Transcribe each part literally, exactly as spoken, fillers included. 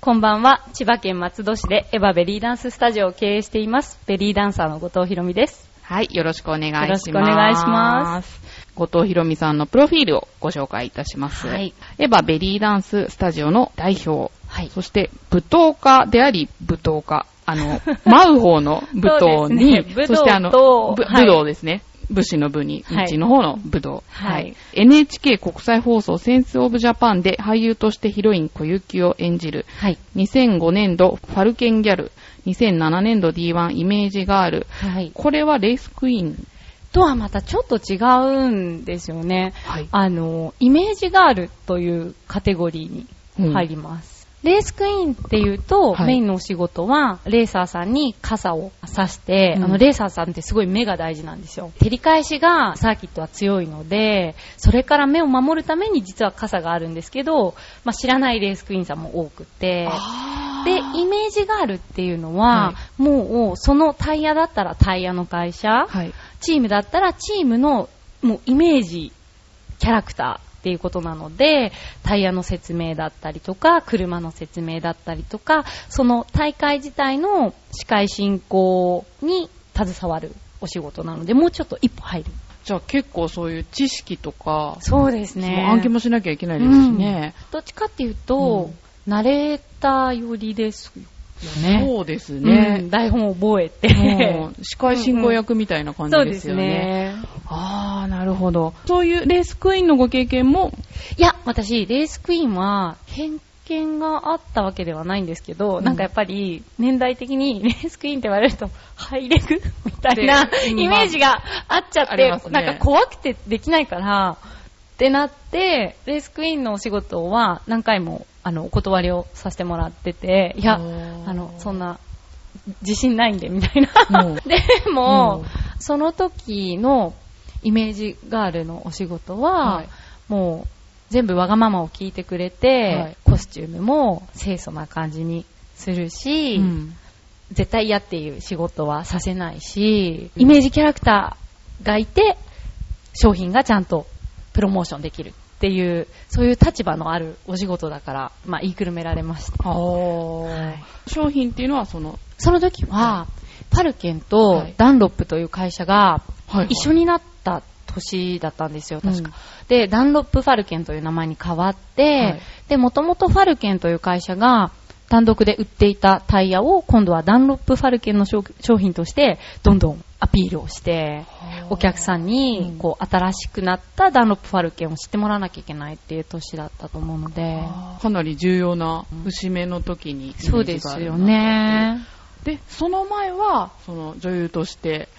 こんばんは。千葉県松戸市でエヴァベリーダンススタジオを経営していますベリーダンサーの後藤ひろみです。はい、よろしくお願いします。よろしくお願いします。後藤ひろみさんのプロフィールをご紹介いたします。はい、エヴァベリーダンススタジオの代表、はい、そして舞踏家であり舞踏家あの舞う方の舞踏にそ、ね、そしてあの武道ですね、はい、武士の武に道の方の武道、はいはい、エヌエイチケー 国際放送センスオブジャパンで俳優としてヒロイン小雪を演じる、はい、にせんごねんどファルケンギャル、にせんななねんど ディーワン イメージガール、はい、これはレースクイーンとはまたちょっと違うんですよね。はい、あのイメージガールというカテゴリーに入ります。うん、レースクイーンっていうと、はい、メインのお仕事はレーサーさんに傘を差して、うん、あのレーサーさんってすごい目が大事なんですよ。照り返しがサーキットは強いので、それから目を守るために実は傘があるんですけど、まあ、知らないレースクイーンさんも多くて、でイメージガールっていうのは、はい、もうそのタイヤだったらタイヤの会社、はい、チームだったらチームのもうイメージキャラクターっていうことなので、タイヤの説明だったりとか車の説明だったりとか、その大会自体の司会進行に携わるお仕事なので、もうちょっと一歩入る。じゃあ結構そういう知識とか、そうですね、暗記もしなきゃいけないですしね。うん、どっちかっていうと、うん、ナレーターよりですよね。そうですね、うん、台本を覚えて司会進行役みたいな感じですよね。うんうん、そうですね。ああ、なるほど。そういうレースクイーンのご経験も。いや、私レースクイーンは偏見があったわけではないんですけど、うん、なんかやっぱり年代的にレースクイーンって言われるとハイレグみたいなイメージがあっちゃって、まあね、なんか怖くてできないからってなって、レースクイーンのお仕事は何回もあのお断りをさせてもらってて、いや、あのそんな自信ないんでみたいな、うん、でも、うん、その時のイメージガールのお仕事は、はい、もう全部わがままを聞いてくれて、はい、コスチュームも清楚な感じにするし、うん、絶対嫌っていう仕事はさせないし、イメージキャラクターがいて商品がちゃんとプロモーションできるっていう、そういう立場のあるお仕事だから、まあ、言いくるめられました。はい、商品っていうのはそのその時はパルケンとダンロップという会社が一緒になった年だったんですよ、確か。うん、でダンロップファルケンという名前に変わって、はい、で元々ファルケンという会社が単独で売っていたタイヤを今度はダンロップファルケンの商品としてどんどんアピールをして、お客さんにこう新しくなったダンロップファルケンを知ってもらわなきゃいけないっていう年だったと思うので、かなり重要な節目の時にイメージがあるな。そうですよね。でその前はその女優として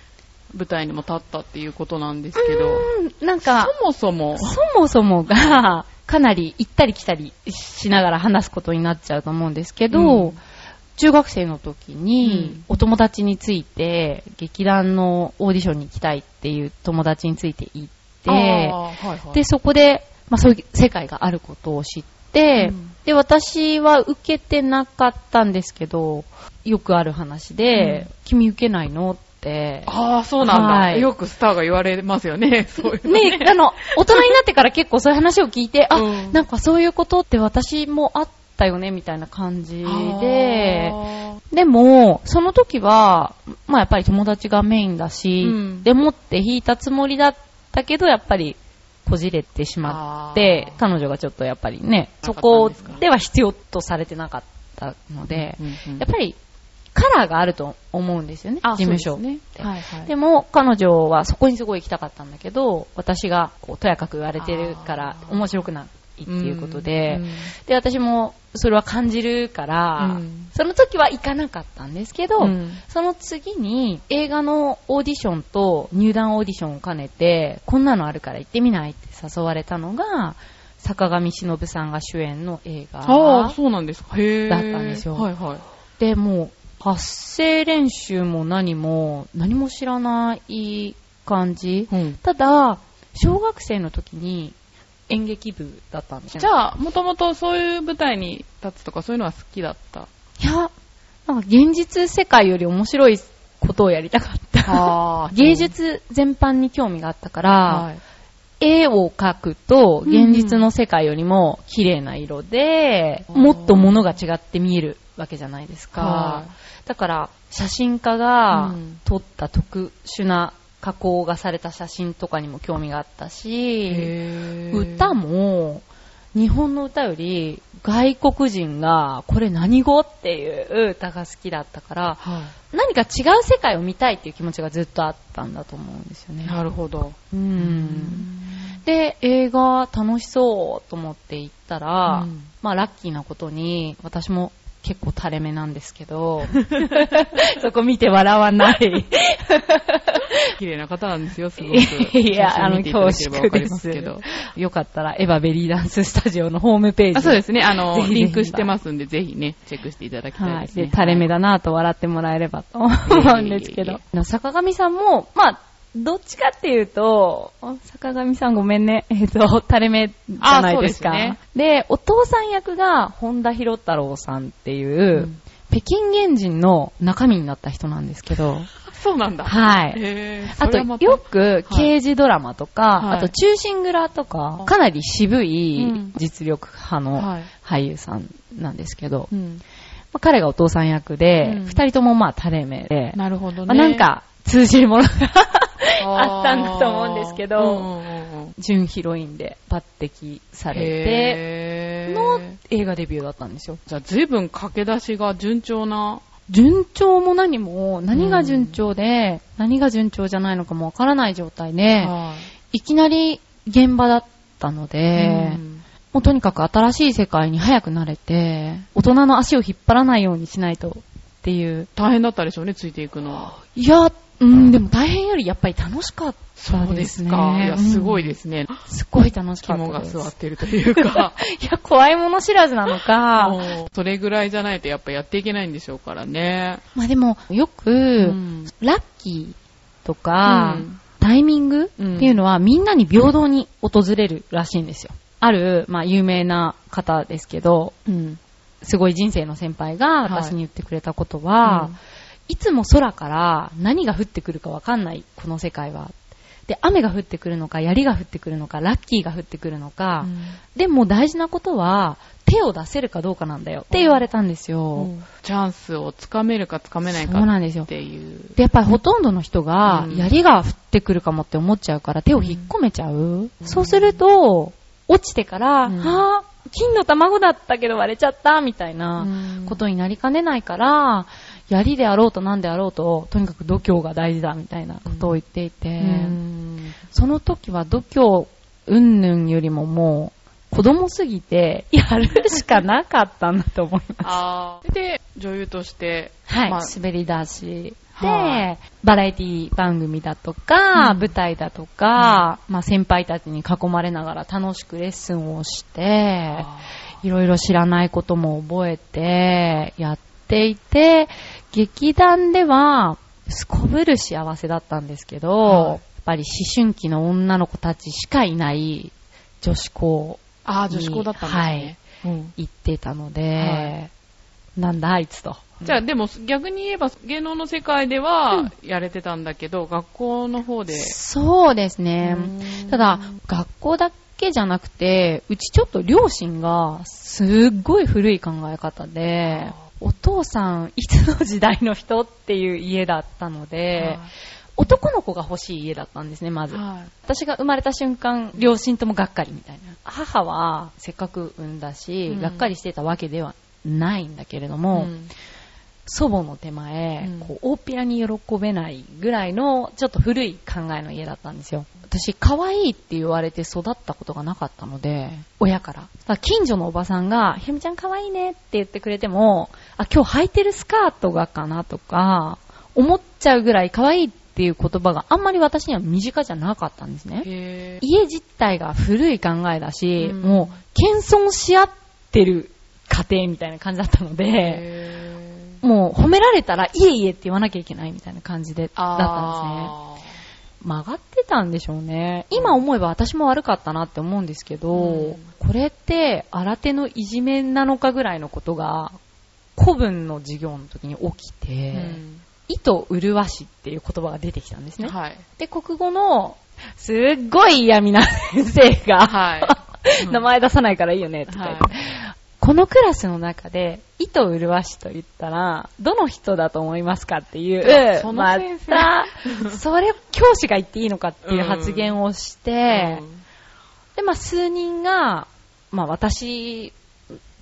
舞台にも立ったっていうことなんですけど、なんかそもそもそもそもがかなり行ったり来たりしながら話すことになっちゃうと思うんですけど、うん、中学生の時にお友達について、劇団のオーディションに行きたいっていう友達について行って、はいはい、でそこで、まあ、そういう世界があることを知って、うん、で私は受けてなかったんですけど、よくある話で、うん、君受けないのって。ああ、そうなんだ、はい。よくスターが言われますよね。そういうのね。ね、あの大人になってから結構そういう話を聞いて、あ、うん、なんかそういうことって私もあったよねみたいな感じで、でもその時はまあやっぱり友達がメインだし、うん、でもって引いたつもりだったけど、やっぱりこじれてしまって、彼女がちょっとやっぱりね、そこでは必要とされてなかったので、うんうんうん、やっぱりカラーがあると思うんですよね、事務所って。そうですね。はいはい、でも彼女はそこにすごい行きたかったんだけど、私がこうとやかく言われてるから面白くないっていうことで、うん、で私もそれは感じるから、うん、その時は行かなかったんですけど、うん、その次に映画のオーディションと入団オーディションを兼ねて、こんなのあるから行ってみないって誘われたのが坂上忍さんが主演の映画だったんですよ。ああ、そうなんですか。へー。だったんですよ。はいはい。でもう発声練習も何も何も知らない感じ、うん、ただ小学生の時に演劇部だったんです。じゃあもともとそういう舞台に立つとかそういうのは好きだった？いや、なんか現実世界より面白いことをやりたかったあ、うん、芸術全般に興味があったから、はい、絵を描くと現実の世界よりも綺麗な色で、うん、もっと物が違って見えるわけじゃないですか、はい、だから写真家が撮った特殊な加工がされた写真とかにも興味があったし、歌も日本の歌より外国人がこれ何語っていう歌が好きだったから、はい、何か違う世界を見たいっていう気持ちがずっとあったんだと思うんですよね。なるほど。うん。で、映画楽しそうと思って行ったら、うん、まあラッキーなことに私も結構垂れ目なんですけどそこ見て笑わない綺麗な方なんですよ、すごく。いや、あの、恐縮ですけど。よかったら、エヴァベリーダンススタジオのホームページ。そうですね、あの、ぜひぜひリンクしてますんで、ぜひね、チェックしていただきたいですね。はい、で、垂れ目だなと笑ってもらえればと思うんですけど。坂上さんも、まあ、どっちかっていうと、坂上さんごめんね、えっと、垂れ目じゃないですか。ですね。で、お父さん役が、本田博太郎さんっていう、うん、北京原人の中身になった人なんですけど。そうなんだ。はい。へー。あと、よく刑事ドラマとか、はい、あと忠臣蔵とか、かなり渋い実力派の俳優さんなんですけど、うん、まあ、彼がお父さん役で、うん、二人ともまあ垂れ目で、なるほどね。まあ、なんか通じるものがあったんだと思うんですけど、準ヒロインで抜擢されての映画デビューだったんですよ。じゃあ随分駆け出しが順調な。順調も何も、何が順調で、うん、何が順調じゃないのかもわからない状態で、はい、いきなり現場だったので、うん、もうとにかく新しい世界に早く慣れて、大人の足を引っ張らないようにしないとっていう。大変だったでしょうね、ついていくの。いや、うん、でも大変よりやっぱり楽しかったですね。そうですか。いや、すごいですね。うん、すごい楽しかったです。肝が据わってるというか。いや、怖いもの知らずなのか。それぐらいじゃないとやっぱやっていけないんでしょうからね。まあでも、よく、うん、ラッキーとか、うん、タイミングっていうのはみんなに平等に訪れるらしいんですよ。うん、ある、まあ有名な方ですけど、うん、すごい人生の先輩が私に言ってくれたことは、はい、うん、いつも空から何が降ってくるか分かんない、この世界は。で、雨が降ってくるのか、槍が降ってくるのか、ラッキーが降ってくるのか、うん、でも大事なことは手を出せるかどうかなんだよって言われたんですよ。うん、チャンスをつかめるかつかめないかっていう。で、やっぱりほとんどの人が槍が降ってくるかもって思っちゃうから手を引っ込めちゃう。うん、そうすると、落ちてから、うん、はぁ、金の卵だったけど割れちゃったみたいなことになりかねないから、槍であろうと何であろうととにかく度胸が大事だみたいなことを言っていて、うん、その時は度胸云々よりももう子供すぎてやるしかなかったんだと思いますあ、で、女優として、はい、まあ、滑り出しで、はあ、バラエティ番組だとか、うん、舞台だとか、うん、まあ、先輩たちに囲まれながら楽しくレッスンをして、はあ、いろいろ知らないことも覚えてやっていて、劇団ではすこぶる幸せだったんですけど、はい、やっぱり思春期の女の子たちしかいない女子校に、あ、女子校だったんですね、はい、うん、行ってたので、はい、なんだあいつと。じゃあでも逆に言えば芸能の世界ではやれてたんだけど、うん、学校の方で。そうですね。ただ学校だけじゃなくて、うちちょっと両親がすっごい古い考え方で、お父さんいつの時代の人っていう家だったので、男の子が欲しい家だったんですね、まず。私が生まれた瞬間、両親ともがっかりみたいな。母はせっかく産んだし、うん、がっかりしてたわけではないんだけれども、うん、祖母の手前、うん、こう大っぴらに喜べないぐらいのちょっと古い考えの家だったんですよ。私可愛いって言われて育ったことがなかったので、親から。だから近所のおばさんがひろみちゃん可愛いねって言ってくれても、あ、今日履いてるスカートがかなとか思っちゃうぐらい可愛いっていう言葉があんまり私には身近じゃなかったんですね。へー。家自体が古い考えだし、うん、もう謙遜し合ってる家庭みたいな感じだったので、もう褒められたらいえいえって言わなきゃいけないみたいな感じでだったんですね。曲がってたんでしょうね。今思えば私も悪かったなって思うんですけど、うん、これって新手のいじめなのかぐらいのことが古文の授業の時に起きて、うん、意と麗しっていう言葉が出てきたんですね、はい、で国語のすっごい嫌味な先生が、はいうん、名前出さないからいいよねって言って、はい、このクラスの中で意と麗しと言ったらどの人だと思いますかっていうその先生、またそれ教師が言っていいのかっていう発言をして、うんうん、でまあ数人がまあ私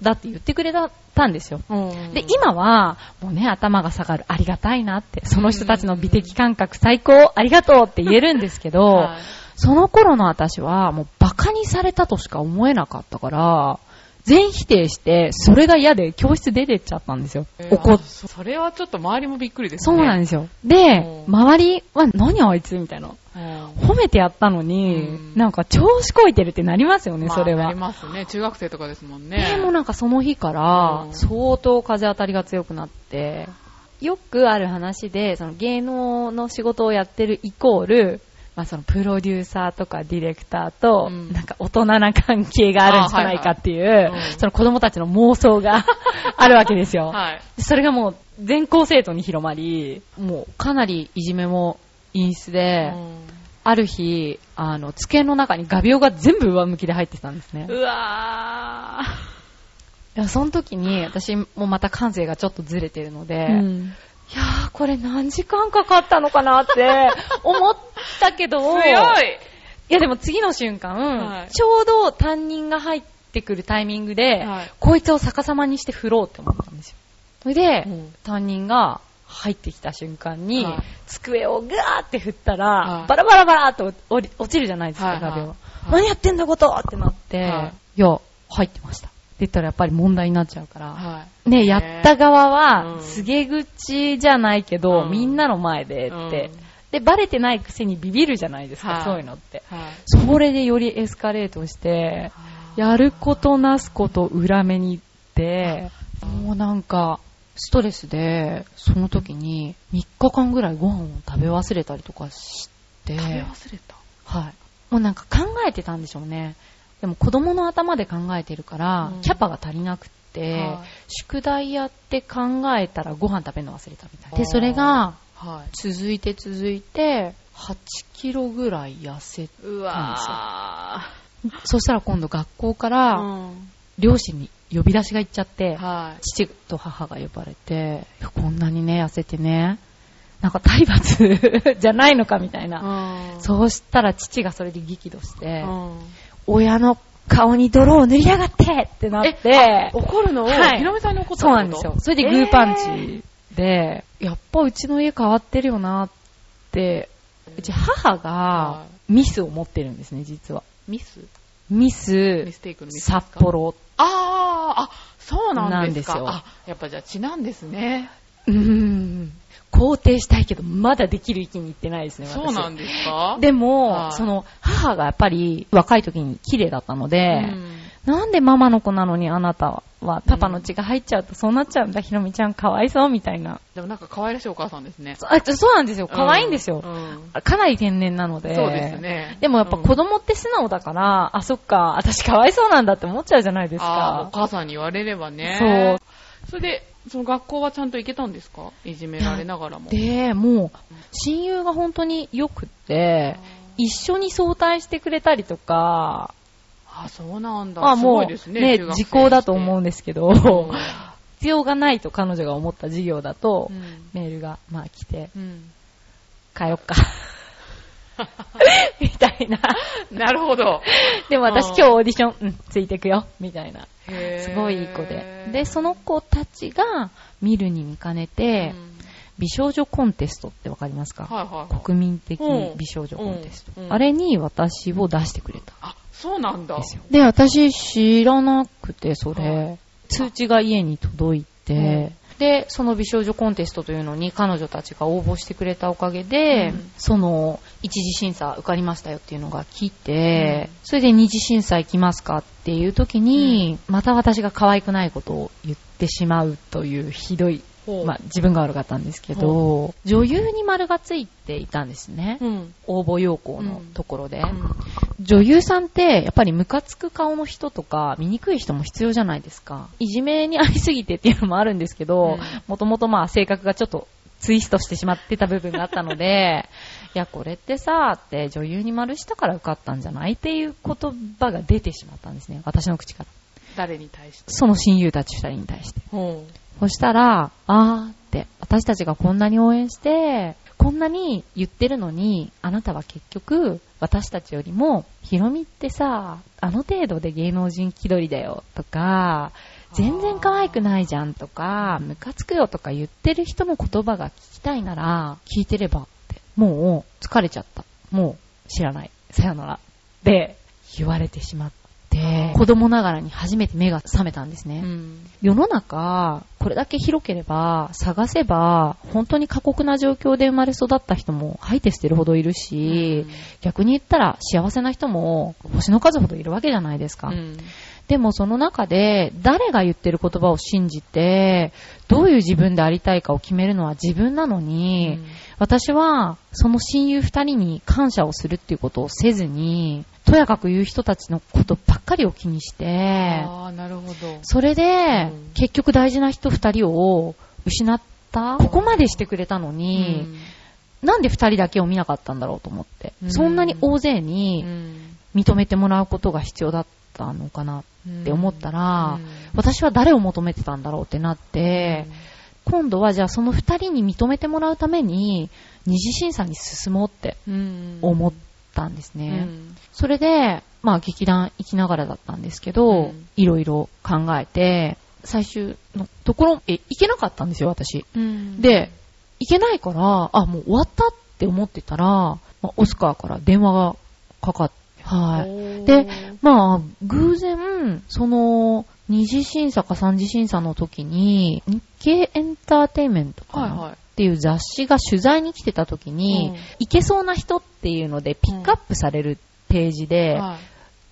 だって言ってくれたんですよ、うん、で今はもうね頭が下がるありがたいなってその人たちの美的感覚最高ありがとうって言えるんですけど、はい、その頃の私はもうバカにされたとしか思えなかったから全否定してそれが嫌で教室出てっちゃったんですよ、えー、怒っそれはちょっと周りもびっくりですね。そうなんですよ。で周りは何あいつみたいな褒めてやったのに、うん、なんか調子こいてるってなりますよね、まあ、それはなりますね。中学生とかですもんね。でもなんかその日から相当風当たりが強くなって、よくある話でその芸能の仕事をやってるイコールまあ、そのプロデューサーとかディレクターとなんか大人な関係があるんじゃないかっていうその子供たちの妄想があるわけですよ、はい、それがもう全校生徒に広まりもうかなりいじめも陰湿で、うん、ある日あの机の中に画鋲が全部上向きで入ってたんですね。うわーいやその時に私もまた感性がちょっとずれてるので、うんいやーこれ何時間かかったのかなって思ったけど強い。いやでも次の瞬間、はい、ちょうど担任が入ってくるタイミングで、はい、こいつを逆さまにして振ろうって思ったんですよ。それで、うん、担任が入ってきた瞬間に、はい、机をぐわーって振ったら、はい、バラバラバラーって落ちるじゃないですか、はいはいはい、何やってんだことってなって、はい、いや入ってましたって言ったらやっぱり問題になっちゃうから、はい、ねやった側はすげ口じゃないけど、うん、みんなの前でって、うん、でバレてないくせにビビるじゃないですか、はい、そういうのって、はい、それでよりエスカレートして、はい、やることなすこと裏目に行って、はい、もうなんかストレスでその時にみっかかんぐらいご飯を食べ忘れたりとかして食べ忘れたはいもうなんか考えてたんでしょうね。でも子供の頭で考えてるから、うん、キャパが足りなくって、はい、宿題やって考えたらご飯食べるの忘れたみたいでそれが続いて続いてはちキロぐらい痩せたんですよ。うわそしたら今度学校から両親に呼び出しが行っちゃって、はい、父と母が呼ばれてこんなにね痩せてねなんか体罰じゃないのかみたいな、うん、そうしたら父がそれで激怒して、うん親の顔に泥を塗りやがってってなって怒るのをひろみさんに怒ったの。そうなんですよ。それでグーパンチで、えー、やっぱうちの家変わってるよなってうち母がミスを持ってるんですね実は。ミスミス札幌ああそうなんですか。なんですよ。あやっぱじゃあ血なんですね。うーん肯定したいけどまだできる域に行ってないですね私。そうなんですか。でも、はい、その母がやっぱり若い時に綺麗だったので、うん、なんでママの子なのにあなたはパパの血が入っちゃうとそうなっちゃうんだ、うん、ひろみちゃんかわいそうみたいな。でもなんか可愛らしいお母さんですね。 そ, あそうなんですよ可愛いんですよ、うん、かなり天然なので。そうですね。でもやっぱ子供って素直だから、うん、あそっか私かわいそうなんだって思っちゃうじゃないですか。あお母さんに言われればね。そうそれでその学校はちゃんと行けたんですか？いじめられながらも。で、もう親友が本当によくって一緒に早退してくれたりとか。あ、そうなんだ。あ、すごいですね。ね、時効だと思うんですけど、うん、必要がないと彼女が思った授業だと、うん、メールがまあ来て、うん、通っかみたいな。なるほど。でも私今日オーディション、うん、ついてくよみたいな。すごいいい子で。で、その子たちが見るに見かねて、うん、美少女コンテストってわかりますか、はいはいはい、国民的美少女コンテスト、うんうん、あれに私を出してくれた。あ、そうなんだ。で、私知らなくてそれ、はい、通知が家に届いて、うん、で、その美少女コンテストというのに彼女たちが応募してくれたおかげで、うん、その一次審査受かりましたよっていうのが来て、うん、それで二次審査行きますかってっていう時に、うん、また私が可愛くないことを言ってしまうというひどいまあ、自分が悪かったんですけど、女優に丸がついていたんですね、うん、応募要項のところで、うん、女優さんってやっぱりムカつく顔の人とか醜い人も必要じゃないですか。いじめにありすぎてっていうのもあるんですけど、もともとまあ性格がちょっとツイストしてしまってた部分があったのでいやこれってさって女優に丸したから受かったんじゃないっていう言葉が出てしまったんですね、私の口から。誰に対して？その親友たち二人に対して、うん、そしたらあーって、私たちがこんなに応援してこんなに言ってるのに、あなたは結局私たちよりもひろみってさあの程度で芸能人気取りだよとか全然可愛くないじゃんとかムカつくよとか言ってる人の言葉が聞きたいなら聞いてればって、もう疲れちゃった、もう知らない、さよならで言われてしまってで、子供ながらに初めて目が覚めたんですね、うん、世の中これだけ広ければ探せば本当に過酷な状況で生まれ育った人も吐いて捨てるほどいるし、うん、逆に言ったら幸せな人も星の数ほどいるわけじゃないですか、うん、でもその中で誰が言ってる言葉を信じてどういう自分でありたいかを決めるのは自分なのに、うん、私はその親友二人に感謝をするっていうことをせずにとやかく言う人たちのことばっかりを気にして、あー、なるほど。それで、うん、結局大事な人ふたりを失った、ここまでしてくれたのに、うん、なんでふたりだけを見なかったんだろうと思って、うん、そんなに大勢に認めてもらうことが必要だったのかなって思ったら、うんうん、私は誰を求めてたんだろうってなって、うん、今度はじゃあそのふたりに認めてもらうために二次審査に進もうって思って、うんたんですね、うん、それで、まあ、劇団行きながらだったんですけど、いろいろ考えて最終のところえ行けなかったんですよ私、うん、で行けないからあもう終わったって思ってたら、まあ、オスカーから電話がかかって、はい、でまあ偶然その二次審査か三次審査の時に日経エンターテインメントかな、はいはいっていう雑誌が取材に来てた時に、うん、行けそうな人っていうのでピックアップされるページで、うんはい、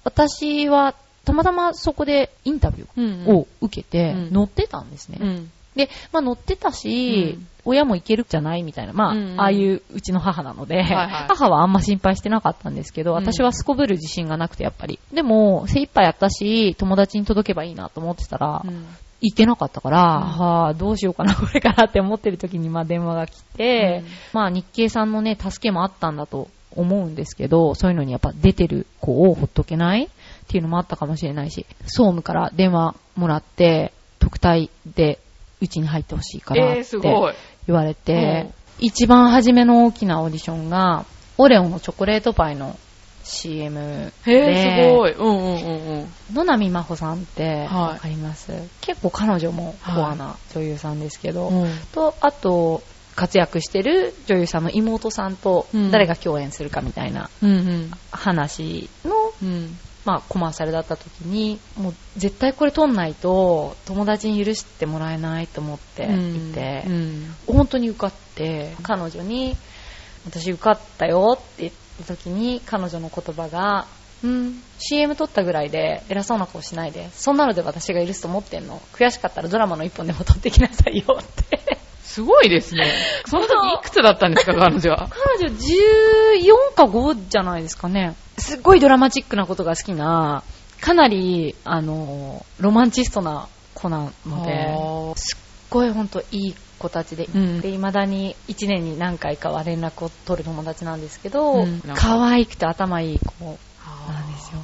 私はたまたまそこでインタビューを受けて載ってたんですね、うんうん、で、まあ、載ってたし、うん、親も行けるじゃないみたいな、まあうんうん、ああいううちの母なので、はいはい、母はあんま心配してなかったんですけど、私はすこぶる自信がなくてやっぱりでも精一杯やったし友達に届けばいいなと思ってたら、うん行けなかったから、うんはあ、どうしようかなこれからって思ってる時にまあ電話が来て、うんまあ、日経さんの、ね、助けもあったんだと思うんですけど、そういうのにやっぱ出てる子をほっとけないっていうのもあったかもしれないし、総務から電話もらって特待でうちに入ってほしいからって言われて、えーうん、一番初めの大きなオーディションがオレオのチョコレートパイのシーエム で、すごい、うんうんうんうん、野波真帆さんってわかります、はい、結構彼女もコアな女優さんですけど、はい、とあと活躍してる女優さんの妹さんと誰が共演するかみたいな話の、うんうんまあ、コマーシャルだった時にもう絶対これ撮んないと友達に許してもらえないと思っていて、うんうん、本当に受かって彼女に私受かったよって言って時に彼女の言葉が、うん、シーエム 撮ったぐらいで偉そうな顔しないで、そんなので私が許すと思ってんの、悔しかったらドラマの一本でも撮ってきなさいよってすごいですね。その時いくつだったんですか彼女は？彼女じゅうよんかごじゃないですかね。すごいドラマチックなことが好きな、かなりあのロマンチストな子なので、すっごい本当いい子たちで、うん、で未だにいちねんに何回かは連絡を取る友達なんですけど、うん、可愛くて頭いい子なんですよ。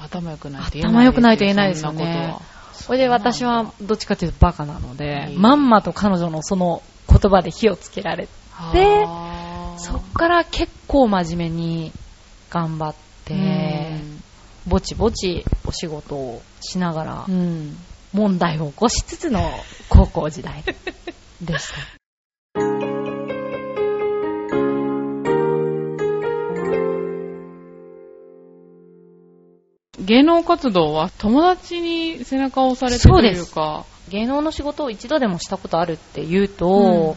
頭良くないと言えないですよ。頭良くないと言えないですよね。それで私はどっちかというとバカなので、まんまと彼女のその言葉で火をつけられて、そっから結構真面目に頑張って、うん、ぼちぼちお仕事をしながら、うん、問題を起こしつつの高校時代でした。芸能活動は友達に背中を押されてというか、芸能の仕事を一度でもしたことあるっていうと、うん、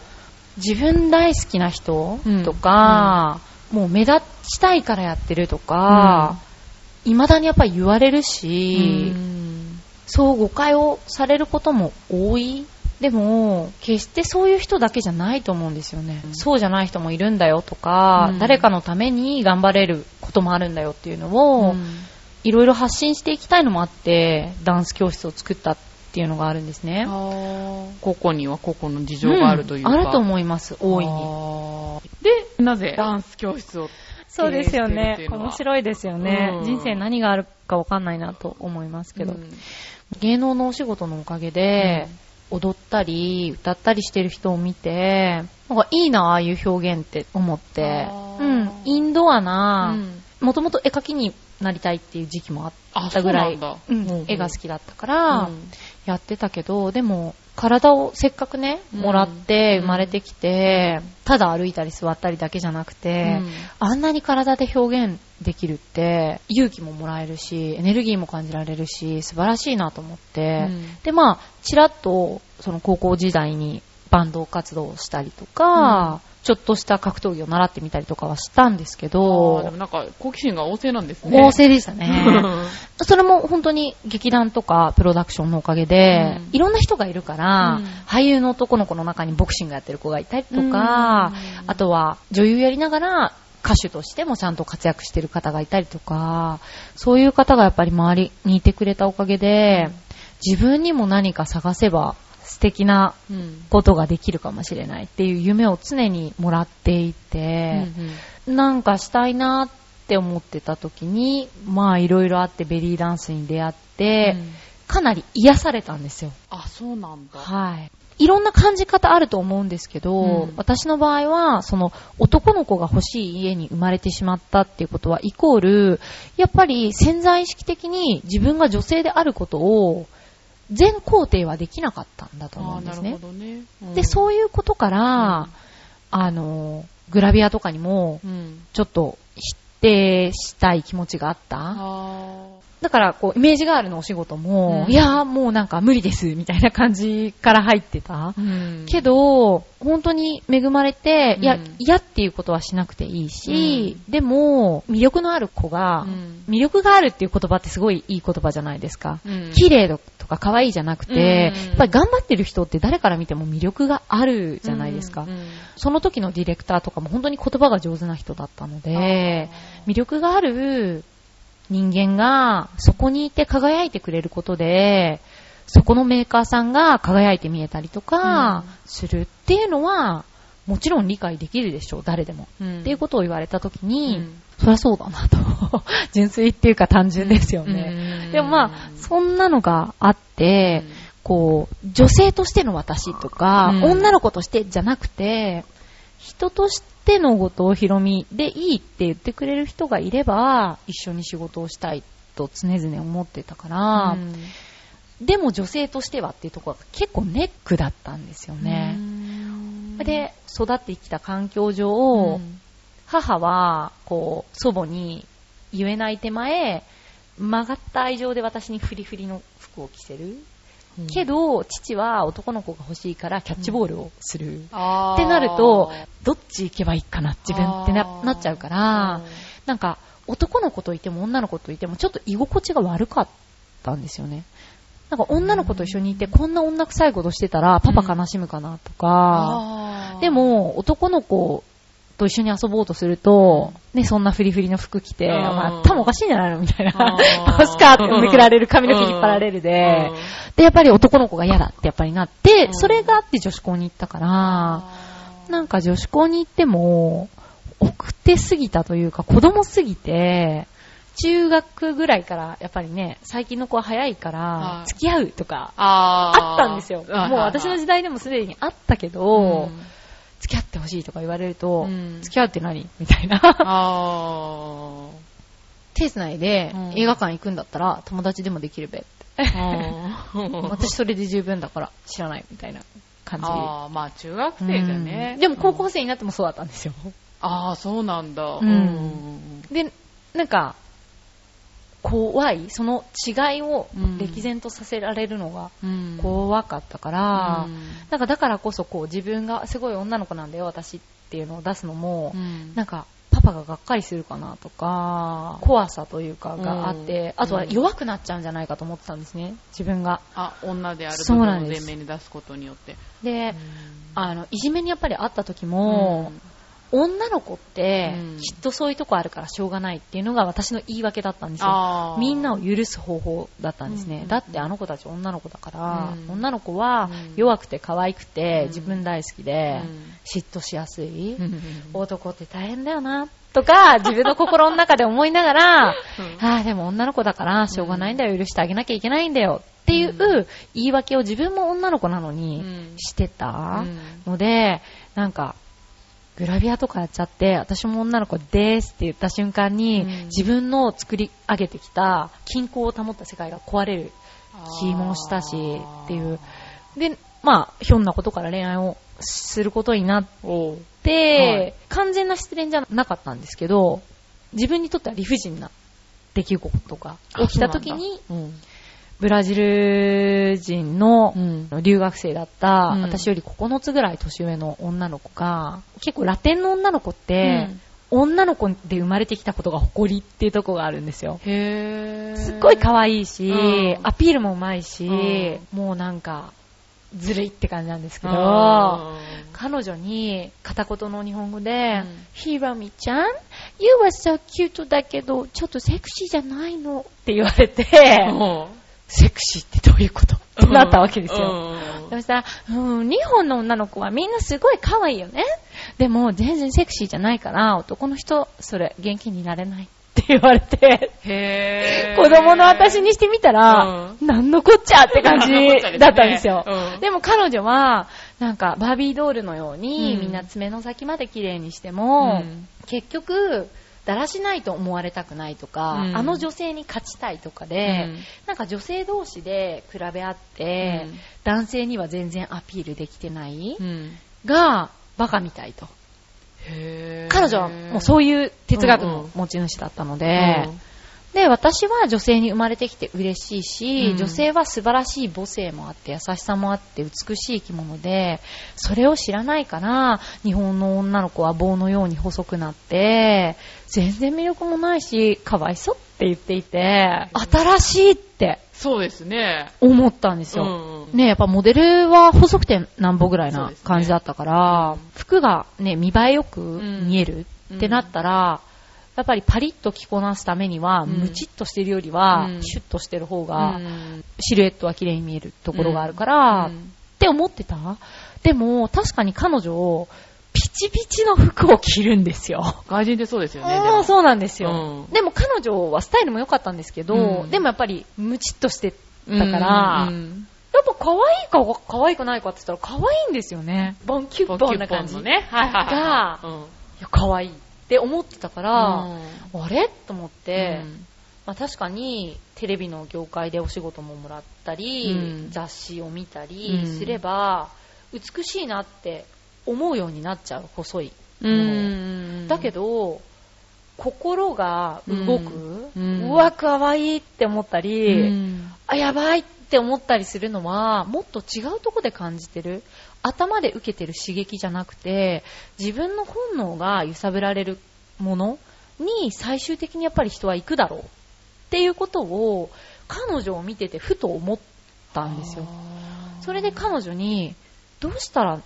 自分大好きな人とか、うんうん、もう目立ちたいからやってるとか、うん、未だにやっぱり言われるし、うん、そう誤解をされることも多いでも決してそういう人だけじゃないと思うんですよね、うん、そうじゃない人もいるんだよとか、うん、誰かのために頑張れることもあるんだよっていうのを、うん、いろいろ発信していきたいのもあってダンス教室を作ったっていうのがあるんですね。あ、個々には個々の事情があるというか、うん、あると思います、大いに。で、なぜダンス教室を、そうですよね、面白いですよね、うん、人生何があるか分かんないなと思いますけど、うん、芸能のお仕事のおかげで、うん、踊ったり歌ったりしてる人を見てなんかいいなああいう表現って思って、うん、インドアな、もともと絵描きになりたいっていう時期もあったぐらい、うんうん、絵が好きだったから、うん、やってたけど、でも体をせっかくねもらって生まれてきて、うん、ただ歩いたり座ったりだけじゃなくて、うん、あんなに体で表現できるって勇気ももらえるしエネルギーも感じられるし素晴らしいなと思って、うん、でまあちらっとその高校時代にバンド活動をしたりとか、うん、ちょっとした格闘技を習ってみたりとかはしたんですけど、あ、でもなんか好奇心が旺盛なんですね。旺盛でしたねそれも本当に劇団とかプロダクションのおかげで、うん、いろんな人がいるから、うん、俳優の男の子の中にボクシングやってる子がいたりとか、うん、あとは女優やりながら歌手としてもちゃんと活躍してる方がいたりとか、そういう方がやっぱり周りにいてくれたおかげで、うん、自分にも何か探せば素敵なことができるかもしれないっていう夢を常にもらっていて、うんうん、なんかしたいなって思ってた時にまあいろいろあってベリーダンスに出会って、うん、かなり癒されたんですよ。あ、そうなんだ。はい。いろんな感じ方あると思うんですけど、うん、私の場合はその男の子が欲しい家に生まれてしまったっていうことはイコールやっぱり潜在意識的に自分が女性であることを全肯定はできなかったんだと思うんですね。あ、なるほどね、うん、でそういうことから、うん、あのグラビアとかにもちょっと否定したい気持ちがあった、うん、あ、だからこうイメージガールのお仕事も、うん、いやもうなんか無理ですみたいな感じから入ってた、うん、けど本当に恵まれて、うん、いや嫌っていうことはしなくていいし、うん、でも魅力のある子が、うん、魅力があるっていう言葉ってすごいいい言葉じゃないですか、うん、綺麗だとか可愛いじゃなくて、うん、やっぱり頑張ってる人って誰から見ても魅力があるじゃないですか、うんうん、その時のディレクターとかも本当に言葉が上手な人だったので、魅力がある人間がそこにいて輝いてくれることでそこのメーカーさんが輝いて見えたりとかするっていうのはもちろん理解できるでしょう、誰でも、うん、っていうことを言われた時に、うん、そりゃそうだなと純粋っていうか単純ですよね、うん、でもまあそんなのがあって、うん、こう女性としての私とか、うん、女の子としてじゃなくて人として手のことをひろみでいいって言ってくれる人がいれば一緒に仕事をしたいと常々思ってたから、うん、でも女性としてはっていうところが結構ネックだったんですよね。で育ってきた環境上、うん、母はこう祖母に言えない手前曲がった愛情で私にフリフリの服を着せる、うん、けど父は男の子が欲しいからキャッチボールをする、うん、ってなるとどっち行けばいいかな自分って な, なっちゃうから、うん、なんか男の子といても女の子といてもちょっと居心地が悪かったんですよね。なんか女の子と一緒にいてこんな女臭いことしてたらパパ悲しむかなとか、うん、でも男の子と一緒に遊ぼうとすると、ね、そんなフリフリの服着て、うん、まあ、多分おかしいんじゃないのみたいな、パスカーってめくられる、髪の毛引っ張られるで、うん、でやっぱり男の子が嫌だってやっぱりなって、うん、それがあって女子校に行ったから、うん、なんか女子校に行っても奥手すぎたというか子供すぎて、中学ぐらいからやっぱりね、最近の子は早いから付き合うとかあったんですよ。もう私の時代でもすでにあったけど、うん、付き合ってほしいとか言われると、うん、付き合うって何みたいなあ手つないで、うん、映画館行くんだったら友達でもできるべって私それで十分だから知らないみたいな感じ。あ、まあ中学生じゃね、うん、でも高校生になってもそうだったんですよ。ああ、そうなんだ、うんうん、でなんか怖い、その違いを歴然とさせられるのが怖かったから、うん、なんかだからこそこう自分がすごい女の子なんだよ私っていうのを出すのも、うん、なんかパパパががっかりするかなとか怖さというかがあって、うん、あとは弱くなっちゃうんじゃないかと思ってたんですね、自分が。あ、女である部分を前面に出すことによってで、うん、あのいじめにやっぱりあった時も、うん、女の子ってきっとそういうとこあるからしょうがないっていうのが私の言い訳だったんですよ、うん、みんなを許す方法だったんですね、うん、だってあの子たち女の子だから、うん、女の子は弱くて可愛くて、うん、自分大好きで、うん、嫉妬しやすい、うん、男って大変だよなとか自分の心の中で思いながら、うん、ああでも女の子だからしょうがないんだよ、許してあげなきゃいけないんだよっていう言い訳を自分も女の子なのにしてたので、なんかグラビアとかやっちゃって私も女の子ですって言った瞬間に自分の作り上げてきた均衡を保った世界が壊れる気もしたしっていうで、まあひょんなことから恋愛をすることになって完全な失恋じゃなかったんですけど、自分にとっては理不尽な出来事が起きた時にブラジル人の留学生だった、うん、私よりここのつぐらい年上の女の子が、結構ラテンの女の子って、うん、女の子で生まれてきたことが誇りっていうところがあるんですよ。へー。すっごい可愛いし、うん、アピールもうまいし、うん、もうなんかずるいって感じなんですけど、うん、彼女に片言の日本語で、うん、ひらみちゃん You are so cute だけどちょっとセクシーじゃないのって言われて、うんセクシーってどういうことってなったわけですよ。そしたら、うん、日本の女の子はみんなすごい可愛いよね。でも全然セクシーじゃないから男の人それ元気になれないって言われて、へー子供の私にしてみたら、うん、なんのこっちゃって感じだったんですよ。うん、でも彼女はなんかバービードールのように、うん、みんな爪の先まで綺麗にしても、うん、結局だらしないと思われたくないとか、うん、あの女性に勝ちたいとかで、うん、なんか女性同士で比べ合って、うん、男性には全然アピールできてない、うん、がバカみたいと。へー。彼女はもうそういう哲学の持ち主だったので、うんうん、で私は女性に生まれてきて嬉しいし、うん、女性は素晴らしい母性もあって優しさもあって美しい生き物で、それを知らないから日本の女の子は棒のように細くなって全然魅力もないしかわいそうって言っていて、新しいってそうですね思ったんですよ、うんうん、ねやっぱモデルは細くてなんぼぐらいな感じだったから、ね、服がね見栄えよく見えるってなったら、うん、やっぱりパリッと着こなすためには、うん、ムチッとしてるよりは、うん、シュッとしてる方が、うん、シルエットは綺麗に見えるところがあるから、うんうん、って思ってた。でも確かに彼女をピチピチの服を着るんですよ。外人ってそうですよね。ああ、そうなんですよ、うん。でも彼女はスタイルも良かったんですけど、うん、でもやっぱりムチッとしてたから、うんうん、やっぱ可愛いか可愛くないかって言ったら可愛いんですよね。ボンキュッボンな感じのね。はいはいはい。が、うん、いや可愛いって思ってたから、うん、あれと思って、うんまあ、確かにテレビの業界でお仕事ももらったり、うん、雑誌を見たりすれば、うん、美しいなって思うようになっちゃう細いのだけど心が動く、うん、うわ可愛いって思ったり、うん、あやばいって思ったりするのはもっと違うとこで感じてる、頭で受けてる刺激じゃなくて自分の本能が揺さぶられるものに最終的にやっぱり人は行くだろうっていうことを彼女を見ててふと思ったんですよ。それで彼女にどうしたら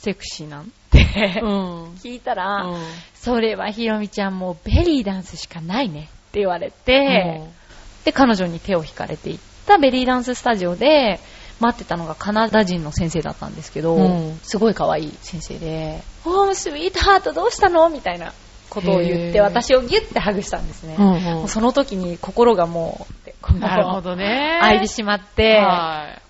セクシーなんて、うん、聞いたら、うん、それはひろみちゃんもベリーダンスしかないねって言われて、うん、で彼女に手を引かれていったベリーダンススタジオで待ってたのがカナダ人の先生だったんですけど、うん、すごい可愛い先生で、うん、おースウィートハートどうしたのみたいなことを言って私をギュッてハグしたんですね、うんうん、もうその時に心がもうなるほどね開いてしまって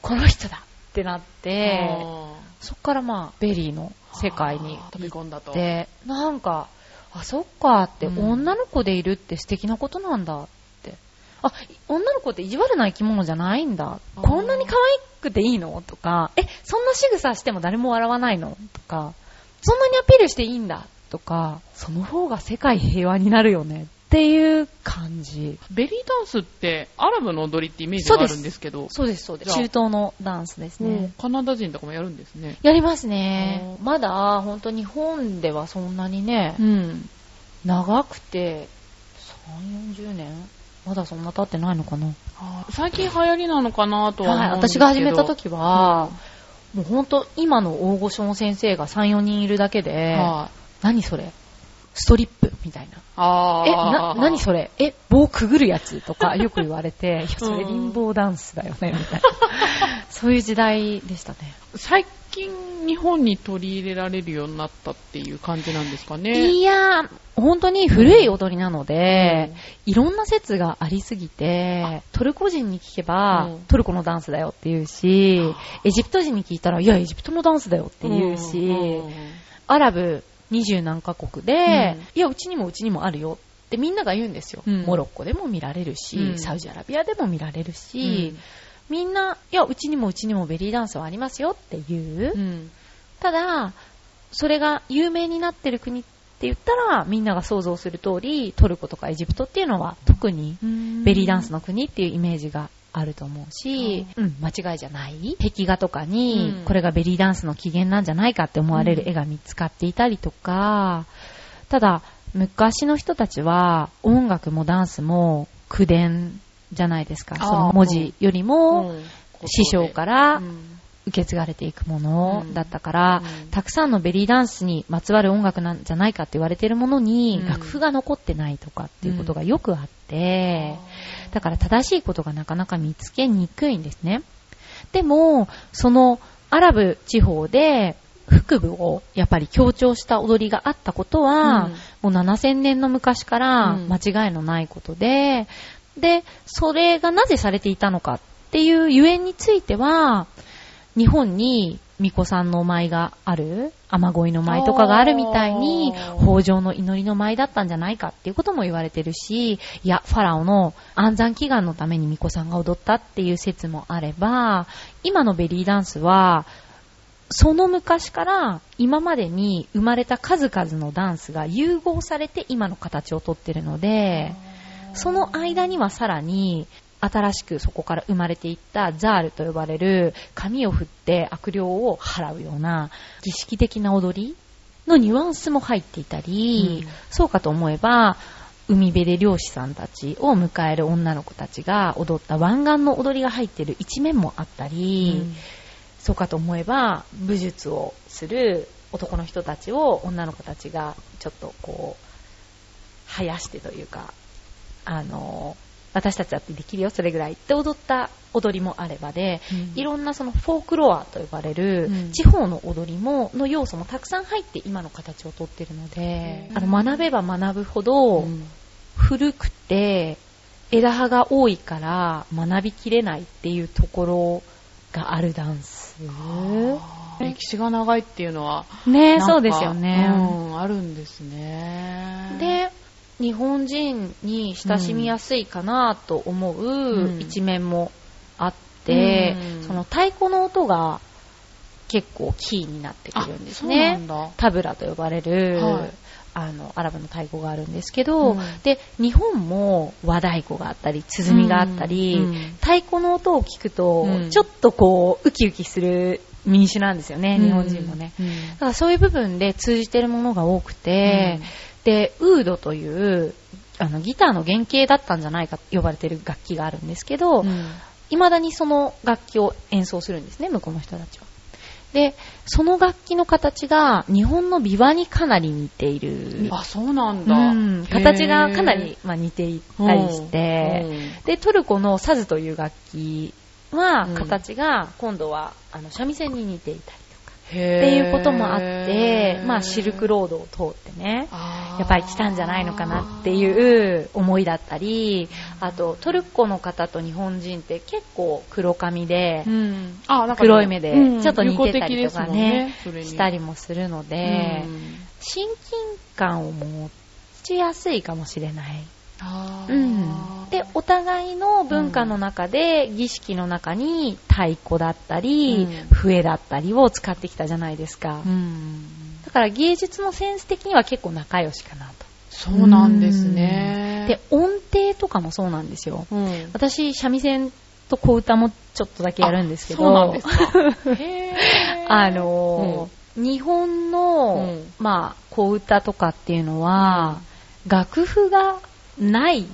この人だってなって、うんそっからまあベリーの世界に飛び込んだと。でなんかあそっかって、うん、女の子でいるって素敵なことなんだってあ女の子って意地悪な生き物じゃないんだこんなに可愛くていいのとかえそんな仕草しても誰も笑わないのとかそんなにアピールしていいんだとかその方が世界平和になるよねっていう感じ。ベリーダンスってアラブの踊りってイメージがあるんですけど、そうですそうです。中東のダンスですね、うん。カナダ人とかもやるんですね。やりますね。まだ本当日本ではそんなにね、うん、長くてさんじゅうよんじゅうねん、まだそんな経ってないのかな。あ、最近流行りなのかなとは思うんですけど、はい、私が始めた時は、うん、もう本当今の大御所の先生が さん,よ 人いるだけで、はあ、何それストリップみたいな、あえな何それえ棒くぐるやつとかよく言われていやそれリンボーダンスだよねみたいなそういう時代でしたね。最近日本に取り入れられるようになったっていう感じなんですかね。いや本当に古い踊りなので、うん、いろんな説がありすぎて、トルコ人に聞けば、うん、トルコのダンスだよっていうし、エジプト人に聞いたらいやエジプトのダンスだよっていうし、うん、アラブ二十何カ国で、うん、いやうちにもうちにもあるよってみんなが言うんですよ、うん、モロッコでも見られるし、うん、サウジアラビアでも見られるし、うん、みんないやうちにもうちにもベリーダンスはありますよっていう、うん、ただそれが有名になってる国って言ったらみんなが想像する通りトルコとかエジプトっていうのは特にベリーダンスの国っていうイメージがあると思うし、うん、間違いじゃない。壁画とかに、うん、これがベリーダンスの起源なんじゃないかって思われる絵が見つかっていたりとか、ただ昔の人たちは音楽もダンスも口伝じゃないですか。その文字よりも、うん、師匠から受け継がれていくものだったから、うんうん、たくさんのベリーダンスにまつわる音楽なんじゃないかって言われているものに、うん、楽譜が残ってないとかっていうことがよくあって、うん、だから正しいことがなかなか見つけにくいんですね。でもそのアラブ地方で腹部をやっぱり強調した踊りがあったことは、うん、もうななせんねんの昔から間違いのないことで、うん、でそれがなぜされていたのかっていうゆえんについては日本に巫女さんの舞がある、雨乞いの舞とかがあるみたいに豊穣の祈りの舞だったんじゃないかっていうことも言われてるし、いやファラオの安産祈願のために巫女さんが踊ったっていう説もあれば、今のベリーダンスはその昔から今までに生まれた数々のダンスが融合されて今の形をとってるので、その間にはさらに新しくそこから生まれていったザールと呼ばれる髪を振って悪霊を払うような儀式的な踊りのニュアンスも入っていたり、うん、そうかと思えば海辺で漁師さんたちを迎える女の子たちが踊った湾岸の踊りが入っている一面もあったり、うん、そうかと思えば武術をする男の人たちを女の子たちがちょっとこう生やしてというか、あの私たちだってできるよそれぐらいって踊った踊りもあればで、うん、いろんなそのフォークロアと呼ばれる地方の踊りもの要素もたくさん入って今の形をとってるので、うん、あの学べば学ぶほど古くて枝葉が多いから学びきれないっていうところがあるダンス、うん、歴史が長いっていうのはね、そうですよね、うん、あるんですね。で日本人に親しみやすいかなと思う一面もあって、うん、その太鼓の音が結構キーになってくるんですね。タブラと呼ばれる、はい、あのアラブの太鼓があるんですけど、うん、で日本も和太鼓があったり鼓があったり、うん、太鼓の音を聞くと、うん、ちょっとこうウキウキする民主なんですよね、日本人もね、うんうん、だからそういう部分で通じてるものが多くて、うん、でウードというあのギターの原型だったんじゃないかと呼ばれている楽器があるんですけど、いま、うん、だにその楽器を演奏するんですね、向こうの人たちは。でその楽器の形が日本の琵琶にかなり似ている。あ、そうなんだ、うん、形がかなり、まあ、似ていたりして、うんうん、でトルコのサズという楽器は形が今度はあの三味線に似ていたりとかっていうこともあって、まあシルクロードを通ってね、やっぱり来たんじゃないのかなっていう思いだったり、あとトルコの方と日本人って結構黒髪で黒い目でちょっと似てたりとかねしたりもするので、親近感を持ちやすいかもしれない。あ、うん、でお互いの文化の中で、うん、儀式の中に太鼓だったり、うん、笛だったりを使ってきたじゃないですか、うん、だから芸術のセンス的には結構仲良しかなと。そうなんですね、うん、で音程とかもそうなんですよ、うん、私三味線と小唄もちょっとだけやるんですけど。そうなんですかへあのーうん、日本の、うん、まあ、小唄とかっていうのは、うん、楽譜がない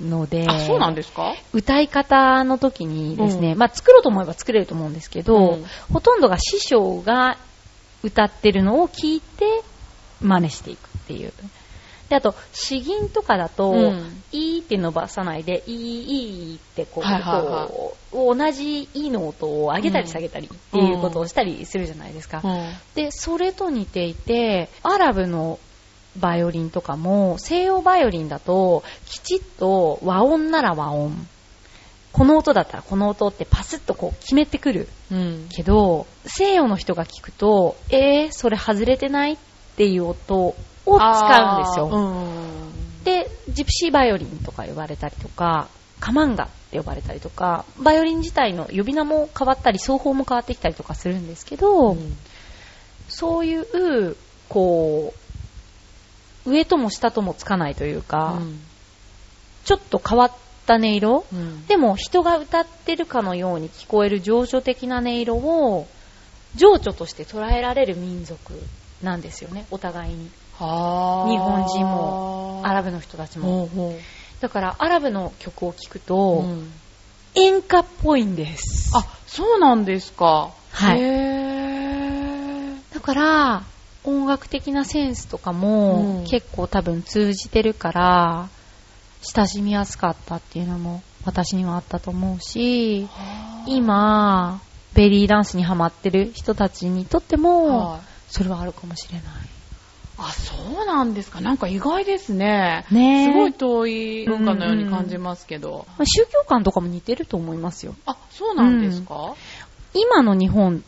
ので、あ、そうなんですか？歌い方の時にですね、うん、まあ、作ろうと思えば作れると思うんですけど、うん、ほとんどが師匠が歌ってるのを聞いて真似していくっていう。で、あと詩吟とかだと、うん、いいって伸ばさないでいいいいってこう、はいはいはい、こう同じいいの音を上げたり下げたりっていうことをしたりするじゃないですか、うんうん、でそれと似ていてアラブのバイオリンとかも西洋バイオリンだときちっと和音なら和音、この音だったらこの音ってパスッとこう決めてくる、うん、けど西洋の人が聞くとえー、それ外れてないっていう音を使うんですよ、うん、でジプシーバイオリンとか呼ばれたりとかカマンガって呼ばれたりとかバイオリン自体の呼び名も変わったり奏法も変わってきたりとかするんですけど、うん、そういうこう上とも下ともつかないというか、うん、ちょっと変わった音色、うん、でも人が歌ってるかのように聞こえる情緒的な音色を情緒として捉えられる民族なんですよね、お互いに。あ、日本人もアラブの人たちも、ほうほう、だからアラブの曲を聴くと、うん、演歌っぽいんです。あ、そうなんですか。はい。へー。だから音楽的なセンスとかも、うん、結構多分通じてるから親しみやすかったっていうのも私にはあったと思うし、今ベリーダンスにハマってる人たちにとってもそれはあるかもしれない。あ、そうなんですか。なんか意外ですね。ね、すごい遠い文化のように感じますけど、うんうん、まあ、宗教観とかも似てると思いますよ。あ、そうなんですか、うん、今の日本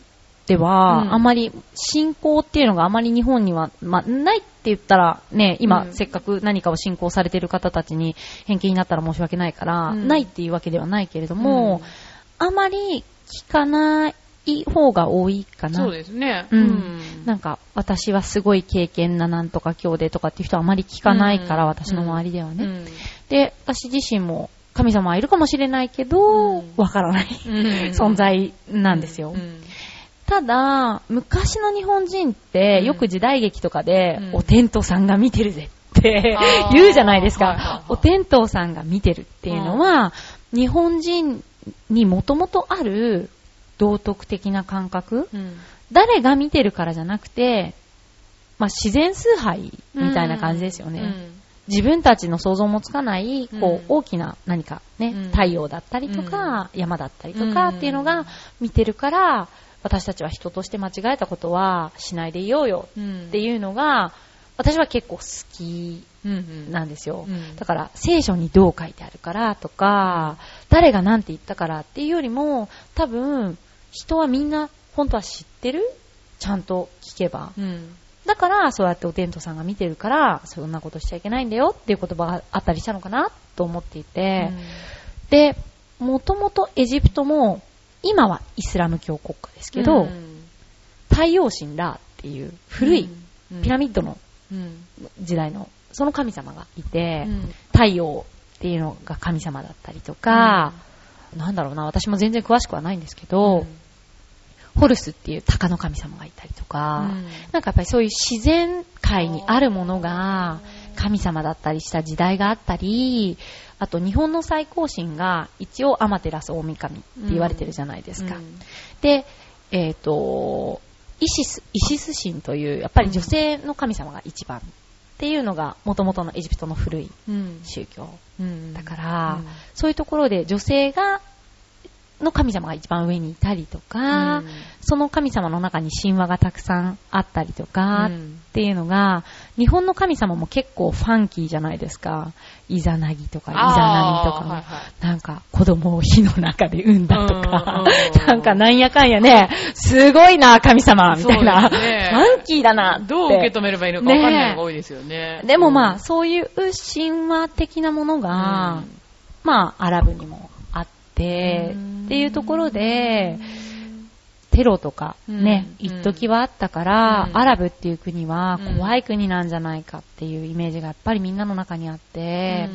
では、うん、あまり信仰っていうのがあまり日本には、まあ、ないって言ったらね、今、うん、せっかく何かを信仰されている方たちに偏見になったら申し訳ないから、うん、ないっていうわけではないけれども、うん、あまり聞かないいい方が多いかな。そうですね、うんうん、なんか私はすごい経験ななんとか今日でとかっていう人はあまり聞かないから、うん、私の周りではね、うん、で私自身も神様はいるかもしれないけど、うん、わからない、うん、存在なんですよ、うんうん、ただ昔の日本人って、うん、よく時代劇とかで、うん、お天道さんが見てるぜって言うじゃないですか、はいはいはい、お天道さんが見てるっていうのは、うん、日本人にもともとある道徳的な感覚、うん、誰が見てるからじゃなくて、まあ、自然崇拝みたいな感じですよね、うん、自分たちの想像もつかないこう、うん、大きな何かね、うん、太陽だったりとか、うん、山だったりとかっていうのが見てるから、うん、私たちは人として間違えたことはしないでいようよっていうのが、うん、私は結構好きなんですよ、うんうん、だから聖書にどう書いてあるからとか、誰がなんて言ったからっていうよりも、多分人はみんな本当は知ってる、ちゃんと聞けば、うん、だからそうやってお天道さんが見てるからそんなことしちゃいけないんだよっていう言葉があったりしたのかなと思っていて、うん、で、もともとエジプトも今はイスラム教国家ですけど、うん、太陽神ラーっていう古いピラミッドの時代のその神様がいて、うん、太陽っていうのが神様だったりとか、うん、なんだろうな、私も全然詳しくはないんですけど、うん、ホルスっていう鷹の神様がいたりとか、うん、なんかやっぱりそういう自然界にあるものが神様だったりした時代があったり、あと日本の最高神が一応アマテラス大神って言われてるじゃないですか、うん、で、えっとイシス、イシス神というやっぱり女性の神様が一番っていうのが元々のエジプトの古い宗教、うん、だから、うん、そういうところで女性がの神様が一番上にいたりとか、うん、その神様の中に神話がたくさんあったりとかっていうのが、うん、日本の神様も結構ファンキーじゃないですか。イザナギとかイザナミとか、はいはい、なんか子供を火の中で産んだとか、うん、なんかなんやかんやね、すごいな神様みたいな、ね、ファンキーだなってどう受け止めればいいのか分かんないのが多いですよね。でもまあ、うん、そういう神話的なものが、うん、まあアラブにもでっていうところでテロとかね、一時はあったから、アラブっていう国は怖い国なんじゃないかっていうイメージがやっぱりみんなの中にあって、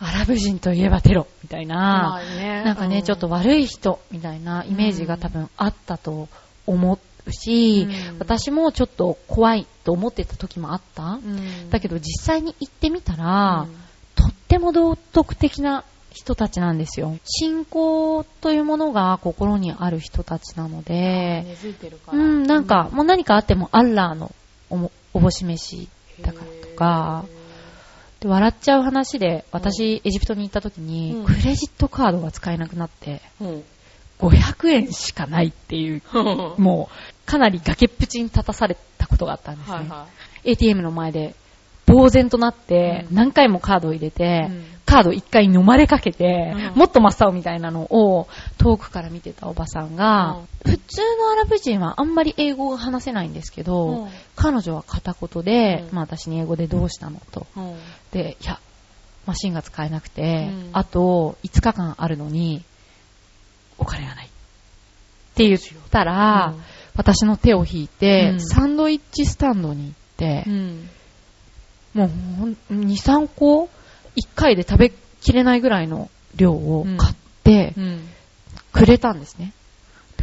アラブ人といえばテロみたいな、なんかね、ちょっと悪い人みたいなイメージが多分あったと思くし、うん、私もちょっと怖いと思ってた時もあった、うん、だけど実際に行ってみたら、うん、とっても道徳的な人たちなんですよ。信仰というものが心にある人たちなので、根付いてるから、うん、なんか、うん、もう何かあってもアッラーのおもおぼし飯だからとかで、笑っちゃう話で私、うん、エジプトに行った時に、うん、クレジットカードが使えなくなって、うん、ごひゃくえんしかないっていう、うん、もうかなり崖っぷちに立たされたことがあったんですね、はいはい、エーティーエム の前で呆然となって、うん、何回もカードを入れて、うん、カードいっかい飲まれかけて、うん、もっと真っ青みたいなのを遠くから見てたおばさんが、うん、普通のアラブ人はあんまり英語が話せないんですけど、うん、彼女は片言で、うん、まあ、私に英語でどうしたのと、うん、で、いやマシンが使えなくて、うん、あといつかかんあるのにお金がないって言ったら、うん、私の手を引いて、うん、サンドイッチスタンドに行って、うん、もうにさんこいっかいで食べきれないぐらいの量を買ってくれたんですね、